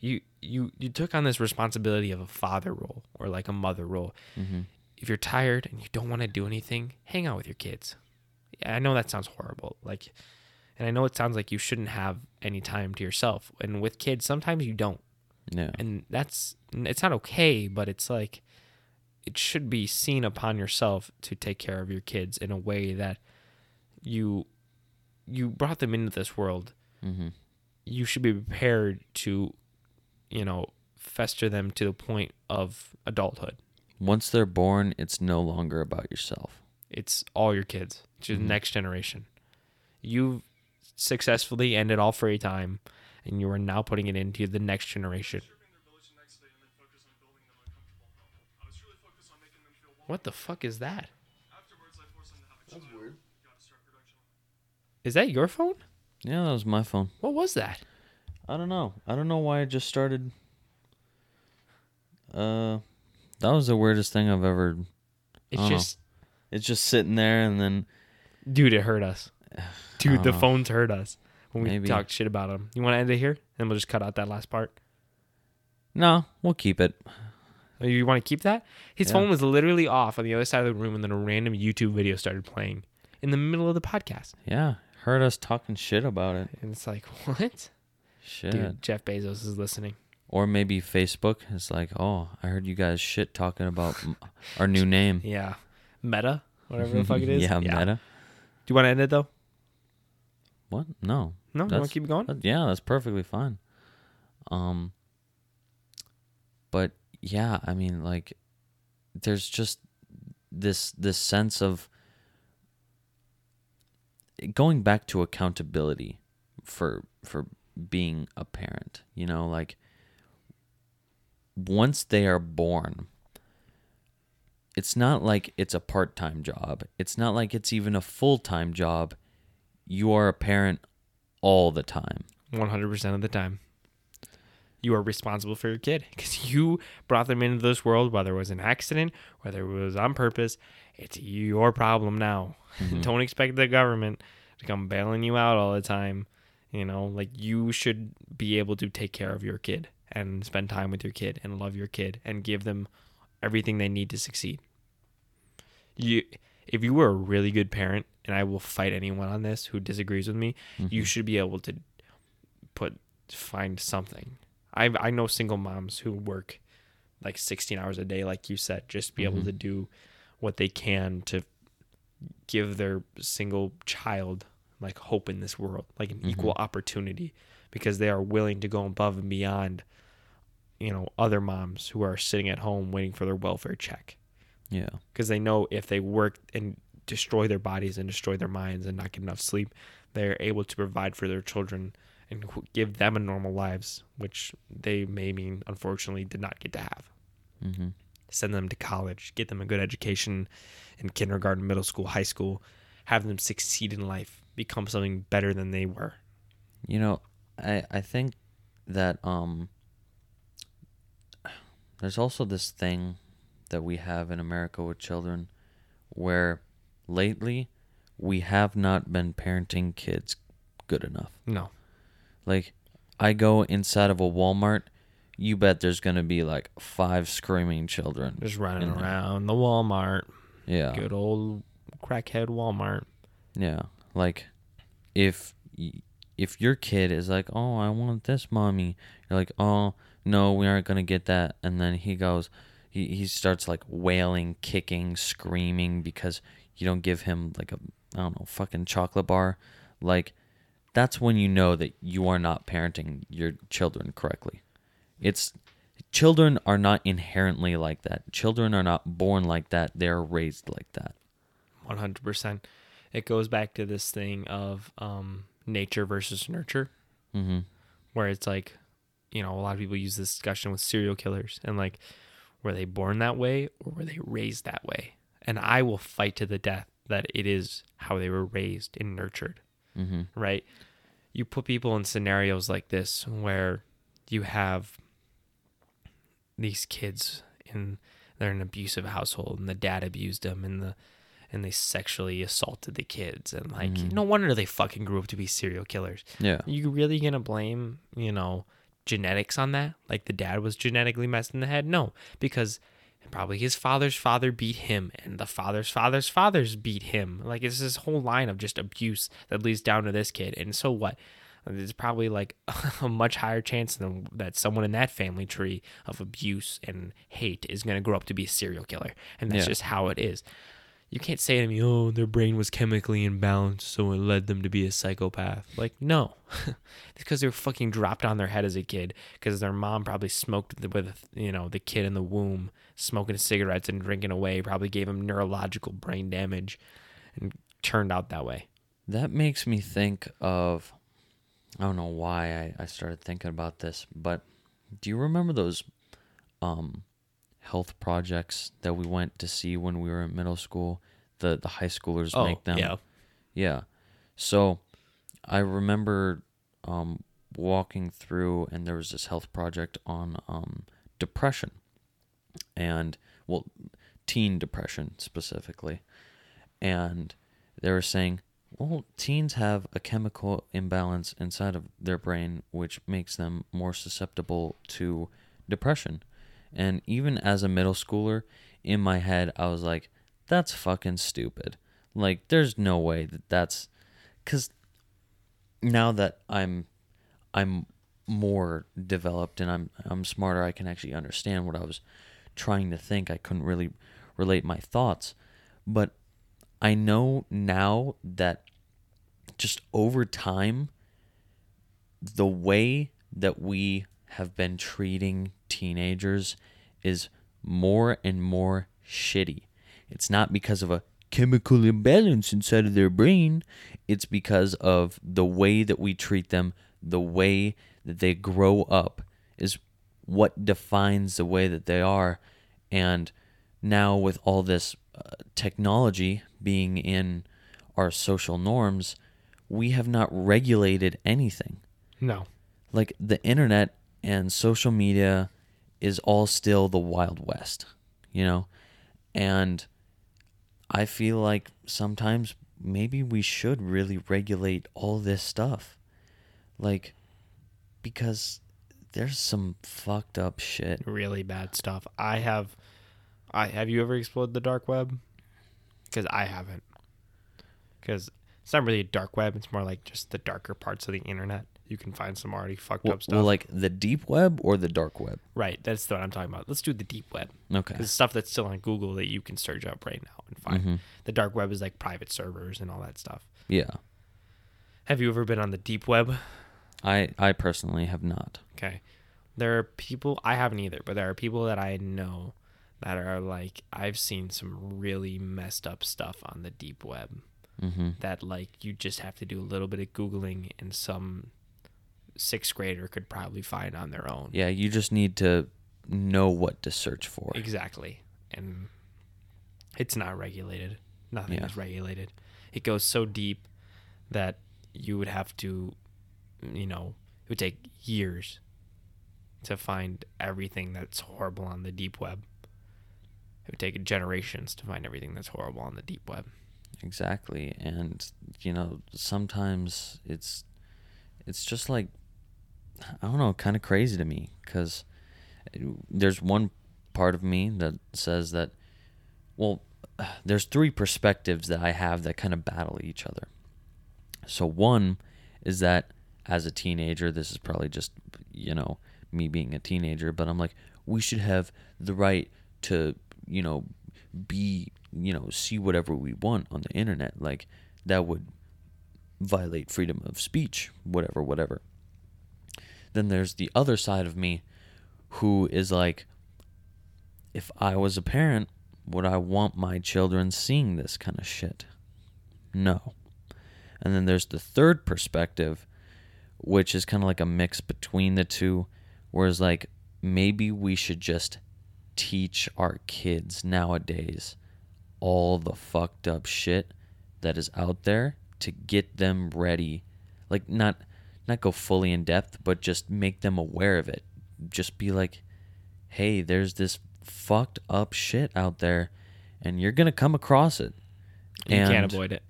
You, you you took on this responsibility of a father role or like a mother role. Mm-hmm. If you're tired and you don't want to do anything, hang out with your kids. Yeah, I know that sounds horrible. Like, and I know it sounds like you shouldn't have any time to yourself. And with kids, sometimes you don't. Yeah. And that's, it's not okay, but it's like, it should be seen upon yourself to take care of your kids in a way that you, you brought them into this world. Mm-hmm. You should be prepared to, you know, fester them to the point of adulthood. Once they're born, it's no longer about yourself. It's all your kids. It's the mm-hmm. next generation. You've successfully ended all free time, and you are now putting it into the next generation. What the fuck is that? That's weird. Is that your phone? Yeah, that was my phone. What was that? I don't know. I don't know why I just started. Uh, that was the weirdest thing I've ever. It's just, know. It's just sitting there, and then, dude, it hurt us. Dude, the know. Phones hurt us when we Maybe. Talked shit about them. You want to end it here, and we'll just cut out that last part. No, we'll keep it. You want to keep that? His yeah. phone was literally off on the other side of the room, and then a random YouTube video started playing in the middle of the podcast. Yeah, heard us talking shit about it, and it's like, what? Shit. Dude, Jeff Bezos is listening. Or maybe Facebook is like, oh, I heard you guys shit talking about our new name. Yeah. Meta, whatever the fuck it is. Yeah, yeah, Meta. Do you want to end it, though? What? No. No, that's, you want to keep going? That, yeah, that's perfectly fine. Um. But, yeah, I mean, like, there's just this this sense of going back to accountability for for. being a parent, you know, like once they are born, it's not like it's a part-time job. It's not like it's even a full-time job. You are a parent all the time. one hundred percent of the time. You are responsible for your kid because you brought them into this world, whether it was an accident, whether it was on purpose. It's your problem now. Mm-hmm. Don't expect the government to come bailing you out all the time. You know, like, you should be able to take care of your kid and spend time with your kid and love your kid and give them everything they need to succeed. You, if you were a really good parent, and I will fight anyone on this who disagrees with me, mm-hmm. you should be able to put find something. I I know single moms who work like sixteen hours a day, like you said, just be mm-hmm. able to do what they can to give their single child like hope in this world, like an mm-hmm. equal opportunity, because they are willing to go above and beyond, you know, other moms who are sitting at home waiting for their welfare check. Yeah. Because they know if they work and destroy their bodies and destroy their minds and not get enough sleep, they're able to provide for their children and give them a normal lives, which they may mean, unfortunately, did not get to have. Mm-hmm. Send them to college, get them a good education in kindergarten, middle school, high school, have them succeed in life, become something better than they were. You know, I, I think that um, there's also this thing that we have in America with children where lately we have not been parenting kids good enough. No. Like, I go inside of a Walmart, you bet there's going to be like five screaming children. Just running around the Walmart. Yeah. Good old crackhead Walmart. Yeah. Like, if if your kid is like, oh, I want this, mommy. You're like, oh, no, we aren't going to get that. And then he goes, he, he starts like wailing, kicking, screaming because you don't give him like a, I don't know, fucking chocolate bar. Like, that's when you know that you are not parenting your children correctly. It's children are not inherently like that. Children are not born like that. They're raised like that. one hundred percent. It goes back to this thing of um, nature versus nurture, mm-hmm. where it's like, you know, a lot of people use this discussion with serial killers and like, were they born that way or were they raised that way? And I will fight to the death that it is how they were raised and nurtured. Mm-hmm. Right? You put people in scenarios like this where you have these kids and they're in an abusive household and the dad abused them and the and they sexually assaulted the kids and like mm-hmm. no wonder they fucking grew up to be serial killers. Yeah. Are you really gonna blame, you know, genetics on that? Like the dad was genetically messed in the head? No, because probably his father's father beat him and the father's father's fathers beat him. Like, it's this whole line of just abuse that leads down to this kid. And so what? There's probably like a much higher chance than that someone in that family tree of abuse and hate is going to grow up to be a serial killer. And that's yeah. just how it is. You can't say to me, oh, their brain was chemically imbalanced, so it led them to be a psychopath. Like, no. It's because they were fucking dropped on their head as a kid because their mom probably smoked with, you know, the kid in the womb, smoking cigarettes and drinking away, probably gave him neurological brain damage and turned out that way. That makes me think of, I don't know why I, I started thinking about this, but do you remember those um, health projects that we went to see when we were in middle school? The the high schoolers oh, make them. Yeah. Yeah. So I remember um, walking through and there was this health project on um, depression and, well, teen depression specifically. And they were saying, well, teens have a chemical imbalance inside of their brain, which makes them more susceptible to depression. And even as a middle schooler, in my head, I was like, that's fucking stupid. Like, there's no way that that's... Because now that I'm I'm more developed and I'm I'm smarter, I can actually understand what I was trying to think. I couldn't really relate my thoughts. But I know now that just over time, the way that we have been treating teenagers is more and more shitty. It's not because of a chemical imbalance inside of their brain. It's because of the way that we treat them, the way that they grow up is what defines the way that they are. And now with all this uh, technology being in our social norms, we have not regulated anything. No. Like, the internet and social media is all still the Wild West, you know? And I feel like sometimes maybe we should really regulate all this stuff. Like, because there's some fucked up shit. Really bad stuff. I have... I have you ever explored the dark web? Because I haven't. Because it's not really a dark web. It's more like just the darker parts of the internet. You can find some already fucked well, up stuff. Well, like the deep web or the dark web? Right. That's what I'm talking about. Let's do the deep web. Okay. Because stuff that's still on Google that you can search up right now and find. Mm-hmm. The dark web is like private servers and all that stuff. Yeah. Have you ever been on the deep web? I, I personally have not. Okay. There are people... I haven't either, but there are people that I know... that are like, I've seen some really messed up stuff on the deep web. Mm-hmm. That, like, you just have to do a little bit of Googling and some sixth grader could probably find on their own. Yeah, you just need to know what to search for. Exactly. And it's not regulated. Nothing yeah. is regulated. It goes so deep that you would have to, you know, it would take years to find everything that's horrible on the deep web. It would take generations to find everything that's horrible on the deep web. Exactly. And, you know, sometimes it's it's just like, I don't know, kind of crazy to me, because there's one part of me that says that, well, there's three perspectives that I have that kind of battle each other. So one is that as a teenager, this is probably just, you know, me being a teenager, but I'm like, we should have the right to... you know, be, you know, see whatever we want on the internet. Like, that would violate freedom of speech, whatever, whatever. Then there's the other side of me who is like, if I was a parent, would I want my children seeing this kind of shit? No. And then there's the third perspective, which is kind of like a mix between the two, whereas, like, maybe we should just teach our kids nowadays all the fucked up shit that is out there to get them ready. Like, not not go fully in depth, but just make them aware of it. Just be like, hey, there's this fucked up shit out there and you're gonna come across it. You and can't avoid it.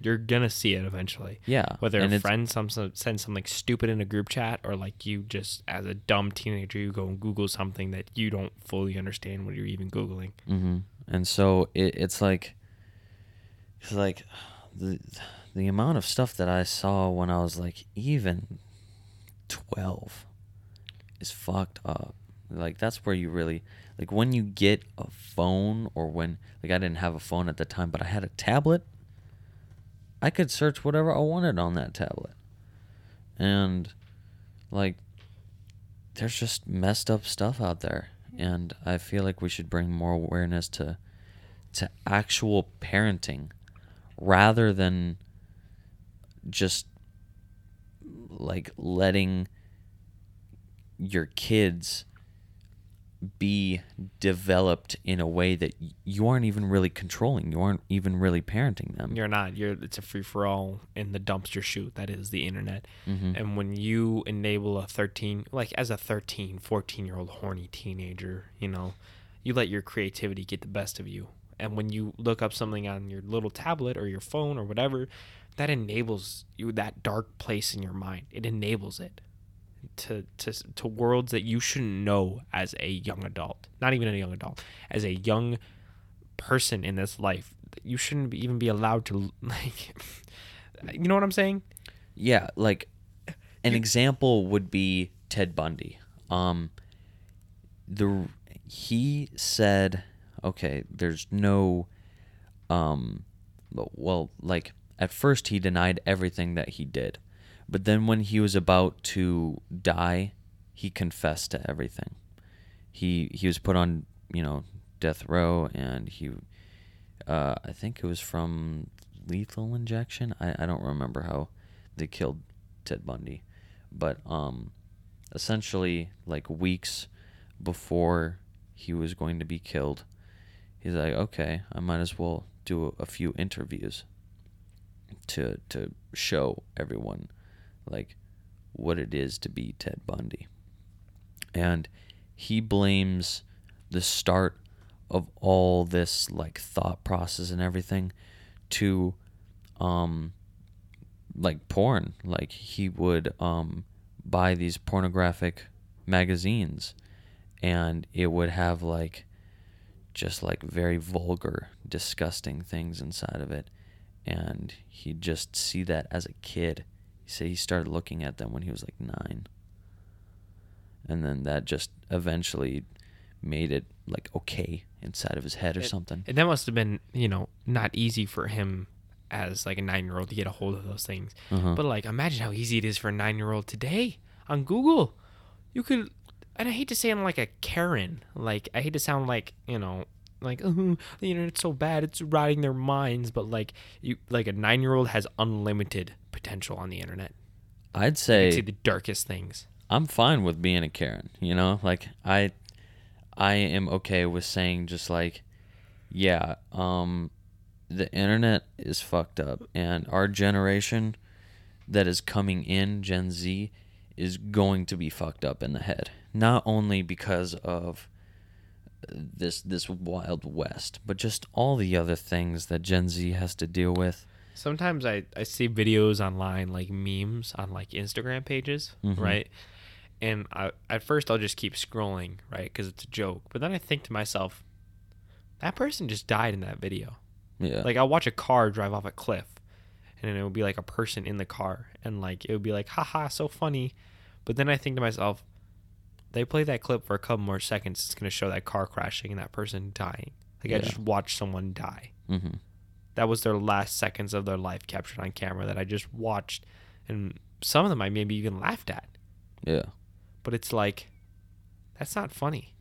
You're gonna see it eventually. Yeah. Whether and a friend some sends something stupid in a group chat, or like you just, as a dumb teenager, you go and Google something that you don't fully understand what you're even Googling. Mm-hmm. And so it, it's like, it's like the the amount of stuff that I saw when I was like even twelve is fucked up. Like, that's where you really, like, when you get a phone, or when, like, I didn't have a phone at the time, but I had a tablet. I could search whatever I wanted on that tablet. And, like, there's just messed up stuff out there. And I feel like we should bring more awareness to to actual parenting rather than just, like, letting your kids be developed in a way that you aren't even really controlling. You aren't even really parenting them. You're not. You're. It's a free-for-all in the dumpster shoot that is the internet. Mm-hmm. And when you enable a thirteen, like as a thirteen, fourteen-year-old horny teenager, you know, you let your creativity get the best of you. And when you look up something on your little tablet or your phone or whatever, that enables you, that dark place in your mind. It enables it. To, to to worlds that you shouldn't know as a young adult. Not even a young adult. As a young person in this life, you shouldn't even be allowed to, like, you know what I'm saying? Yeah, like, an you, example would be Ted Bundy. Um, the he said, okay, there's no, um, well, like, at first he denied everything that he did. But then when he was about to die, he confessed to everything. He he was put on, you know, death row, and he, uh, I think it was from lethal injection. I, I don't remember how they killed Ted Bundy. But um, essentially, like, weeks before he was going to be killed, he's like, okay, I might as well do a, a few interviews to to show everyone, like, what it is to be Ted Bundy. And he blames the start of all this, like, thought process and everything to, um, like, porn. Like, he would um, buy these pornographic magazines, and it would have, like, just, like, very vulgar, disgusting things inside of it. And he'd just see that as a kid. He said he started looking at them when he was, like, nine. And then that just eventually made it, like, okay inside of his head or it, something. And that must have been, you know, not easy for him as, like, a nine-year-old to get a hold of those things. Uh-huh. But, like, imagine how easy it is for a nine-year-old today on Google. You could, and I hate to say I'm like a Karen. Like, I hate to sound like, you know, like, oh, the internet's so bad, it's rotting their minds. But, like, you, like, a nine-year-old has unlimited potential on the internet. I'd say... You can see the darkest things. I'm fine with being a Karen, you know? Like, I... I am okay with saying just like, yeah, um, the internet is fucked up, and our generation that is coming in, Gen Z, is going to be fucked up in the head. Not only because of this this Wild West, but just all the other things that Gen Z has to deal with. Sometimes I, I see videos online, like memes on like Instagram pages, mm-hmm. right? And I, at first, I'll just keep scrolling, right, because it's a joke. But then I think to myself, that person just died in that video. Yeah. Like, I'll watch a car drive off a cliff, and it would be, like, a person in the car. And, like, it would be like, haha, so funny. But then I think to myself, they play that clip for a couple more seconds, it's going to show that car crashing and that person dying. Like, yeah. I just watched someone die. Mm-hmm. That was their last seconds of their life captured on camera that I just watched. And some of them I maybe even laughed at. Yeah. But it's like, that's not funny.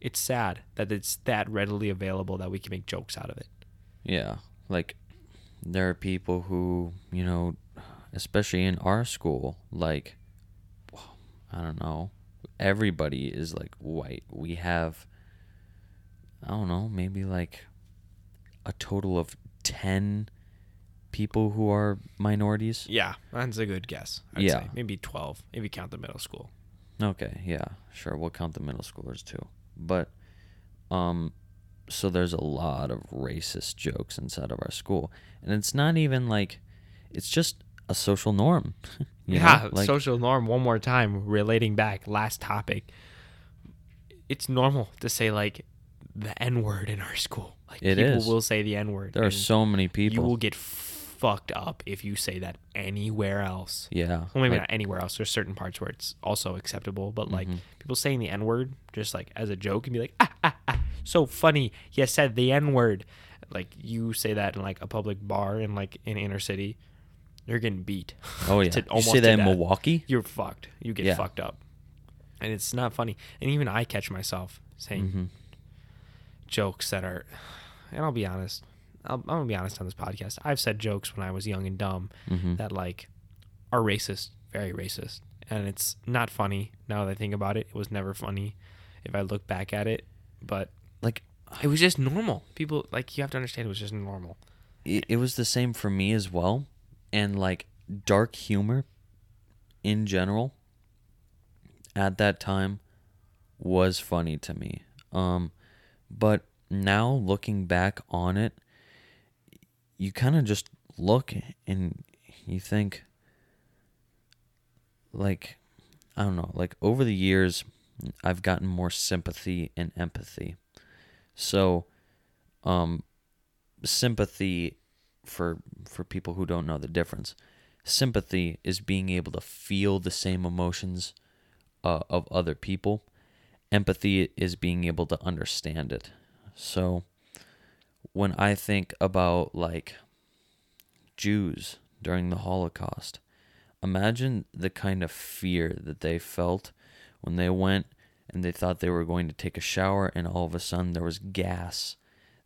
It's sad that it's that readily available that we can make jokes out of it. Yeah. Like, there are people who, you know, especially in our school, like, I don't know, everybody is, like, white. We have, I don't know, maybe, like, a total of ten people who are minorities. Yeah, that's a good guess. I'd yeah. say maybe twelve if you count the middle school. Okay, yeah, sure, we'll count the middle schoolers too. But um so there's a lot of racist jokes inside of our school, and it's not even like, it's just a social norm. Yeah, like, social norm. One more time, relating back last topic, it's normal to say like the n-word in our school. Like, it people is. Will say the n-word. There are so many people. You will get fucked up if you say that anywhere else. Yeah. Well, maybe I, not anywhere else. There's certain parts where it's also acceptable, but like mm-hmm. people saying the N-word just like as a joke and be like, ah, ah, ah, so funny. You said the N-word. Like, you say that in like a public bar in like an inner city, you're getting beat. Oh yeah. You say that in Milwaukee? You're fucked. You get yeah. fucked up. And it's not funny. And even I catch myself saying mm-hmm. jokes that are, and I'll be honest, I'm gonna be honest on this podcast. I've said jokes when I was young and dumb mm-hmm. that like are racist, very racist, and it's not funny. Now that I think about it, it was never funny if I look back at it. But like, it was just normal. People, like, you have to understand, it was just normal. It, it was the same for me as well, and like dark humor in general at that time was funny to me. Um, but now looking back on it, you kind of just look and you think, like, I don't know, like, over the years, I've gotten more sympathy and empathy. So, um, sympathy, for for people who don't know the difference, sympathy is being able to feel the same emotions uh, of other people. Empathy is being able to understand it. So, when I think about, like, Jews during the Holocaust, imagine the kind of fear that they felt when they went and they thought they were going to take a shower, and all of a sudden there was gas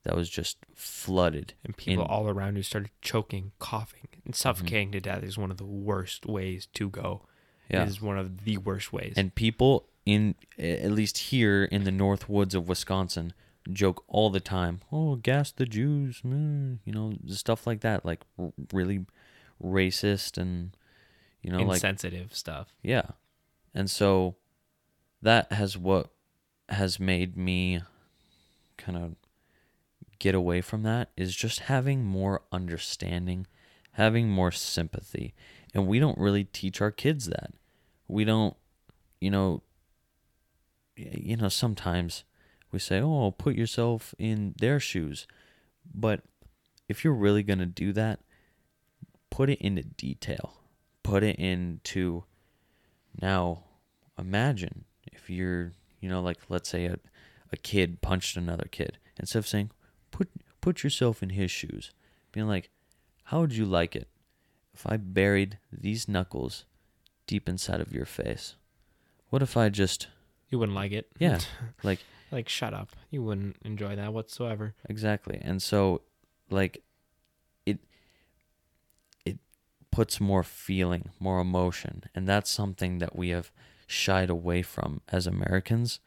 that was just flooded. And people in, all around you started choking, coughing, and suffocating mm-hmm. to death is one of the worst ways to go. Yeah. It is one of the worst ways. And people, in at least here in the North Woods of Wisconsin, joke all the time. Oh, gas the Jews, mm, you know, stuff like that, like r- really racist and, you know, insensitive like, stuff. Yeah. And so that has what has made me kind of get away from that is just having more understanding, having more sympathy. And we don't really teach our kids that. We don't, you know, you know, sometimes we say, oh, put yourself in their shoes. But if you're really going to do that, put it into detail. Put it into, now, imagine if you're, you know, like, let's say a, a kid punched another kid. Instead of saying, put put yourself in his shoes. Being like, how would you like it if I buried these knuckles deep inside of your face? What if I just... You wouldn't like it. Yeah. Like, like shut up. You wouldn't enjoy that whatsoever. Exactly. And so, like, it it puts more feeling, more emotion. And that's something that we have shied away from as Americans,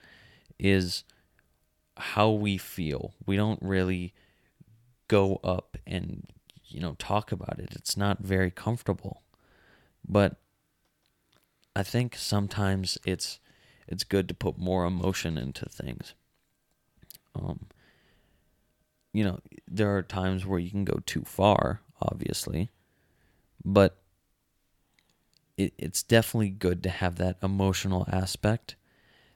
is how we feel. We don't really go up and, you know, talk about it. It's not very comfortable. But I think sometimes it's... It's good to put more emotion into things. Um, you know, there are times where you can go too far, obviously, but it, it's definitely good to have that emotional aspect.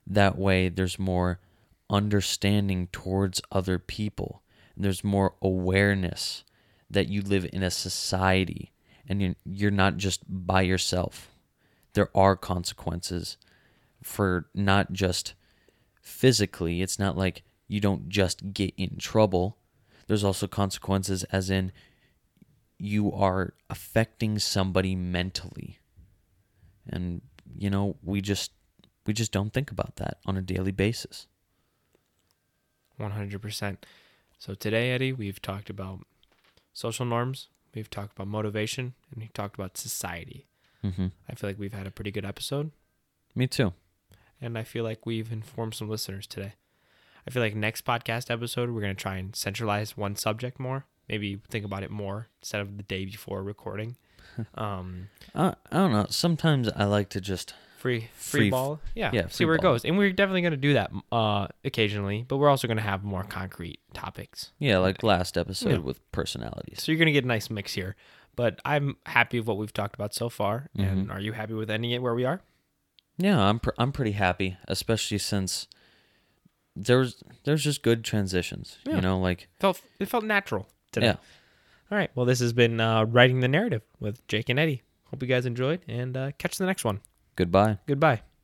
That way there's more understanding towards other people. And there's more awareness that you live in a society and you're, you're not just by yourself. There are consequences for not just physically. It's not like you don't just get in trouble. There's also consequences as in you are affecting somebody mentally. And, you know, we just we just don't think about that on a daily basis. one hundred percent. So today, Eddie, we've talked about social norms, we've talked about motivation, and we've talked about society. Mm-hmm. I feel like we've had a pretty good episode. Me too. And I feel like we've informed some listeners today. I feel like next podcast episode, we're going to try and centralize one subject more. Maybe think about it more instead of the day before recording. Um, I, I don't know. Sometimes I like to just... Free free, free ball? Yeah, yeah free see where ball. It goes. And we're definitely going to do that uh, occasionally, but we're also going to have more concrete topics. Yeah, like last episode yeah. with personalities. So you're going to get a nice mix here. But I'm happy with what we've talked about so far. Mm-hmm. And are you happy with ending it where we are? Yeah, I'm pr- I'm pretty happy, especially since there was there's just good transitions, yeah. you know, like felt it felt natural today. Yeah. All right, well, this has been uh, Writing the Narrative with Jake and Eddie. Hope you guys enjoyed, and uh, catch the next one. Goodbye. Goodbye.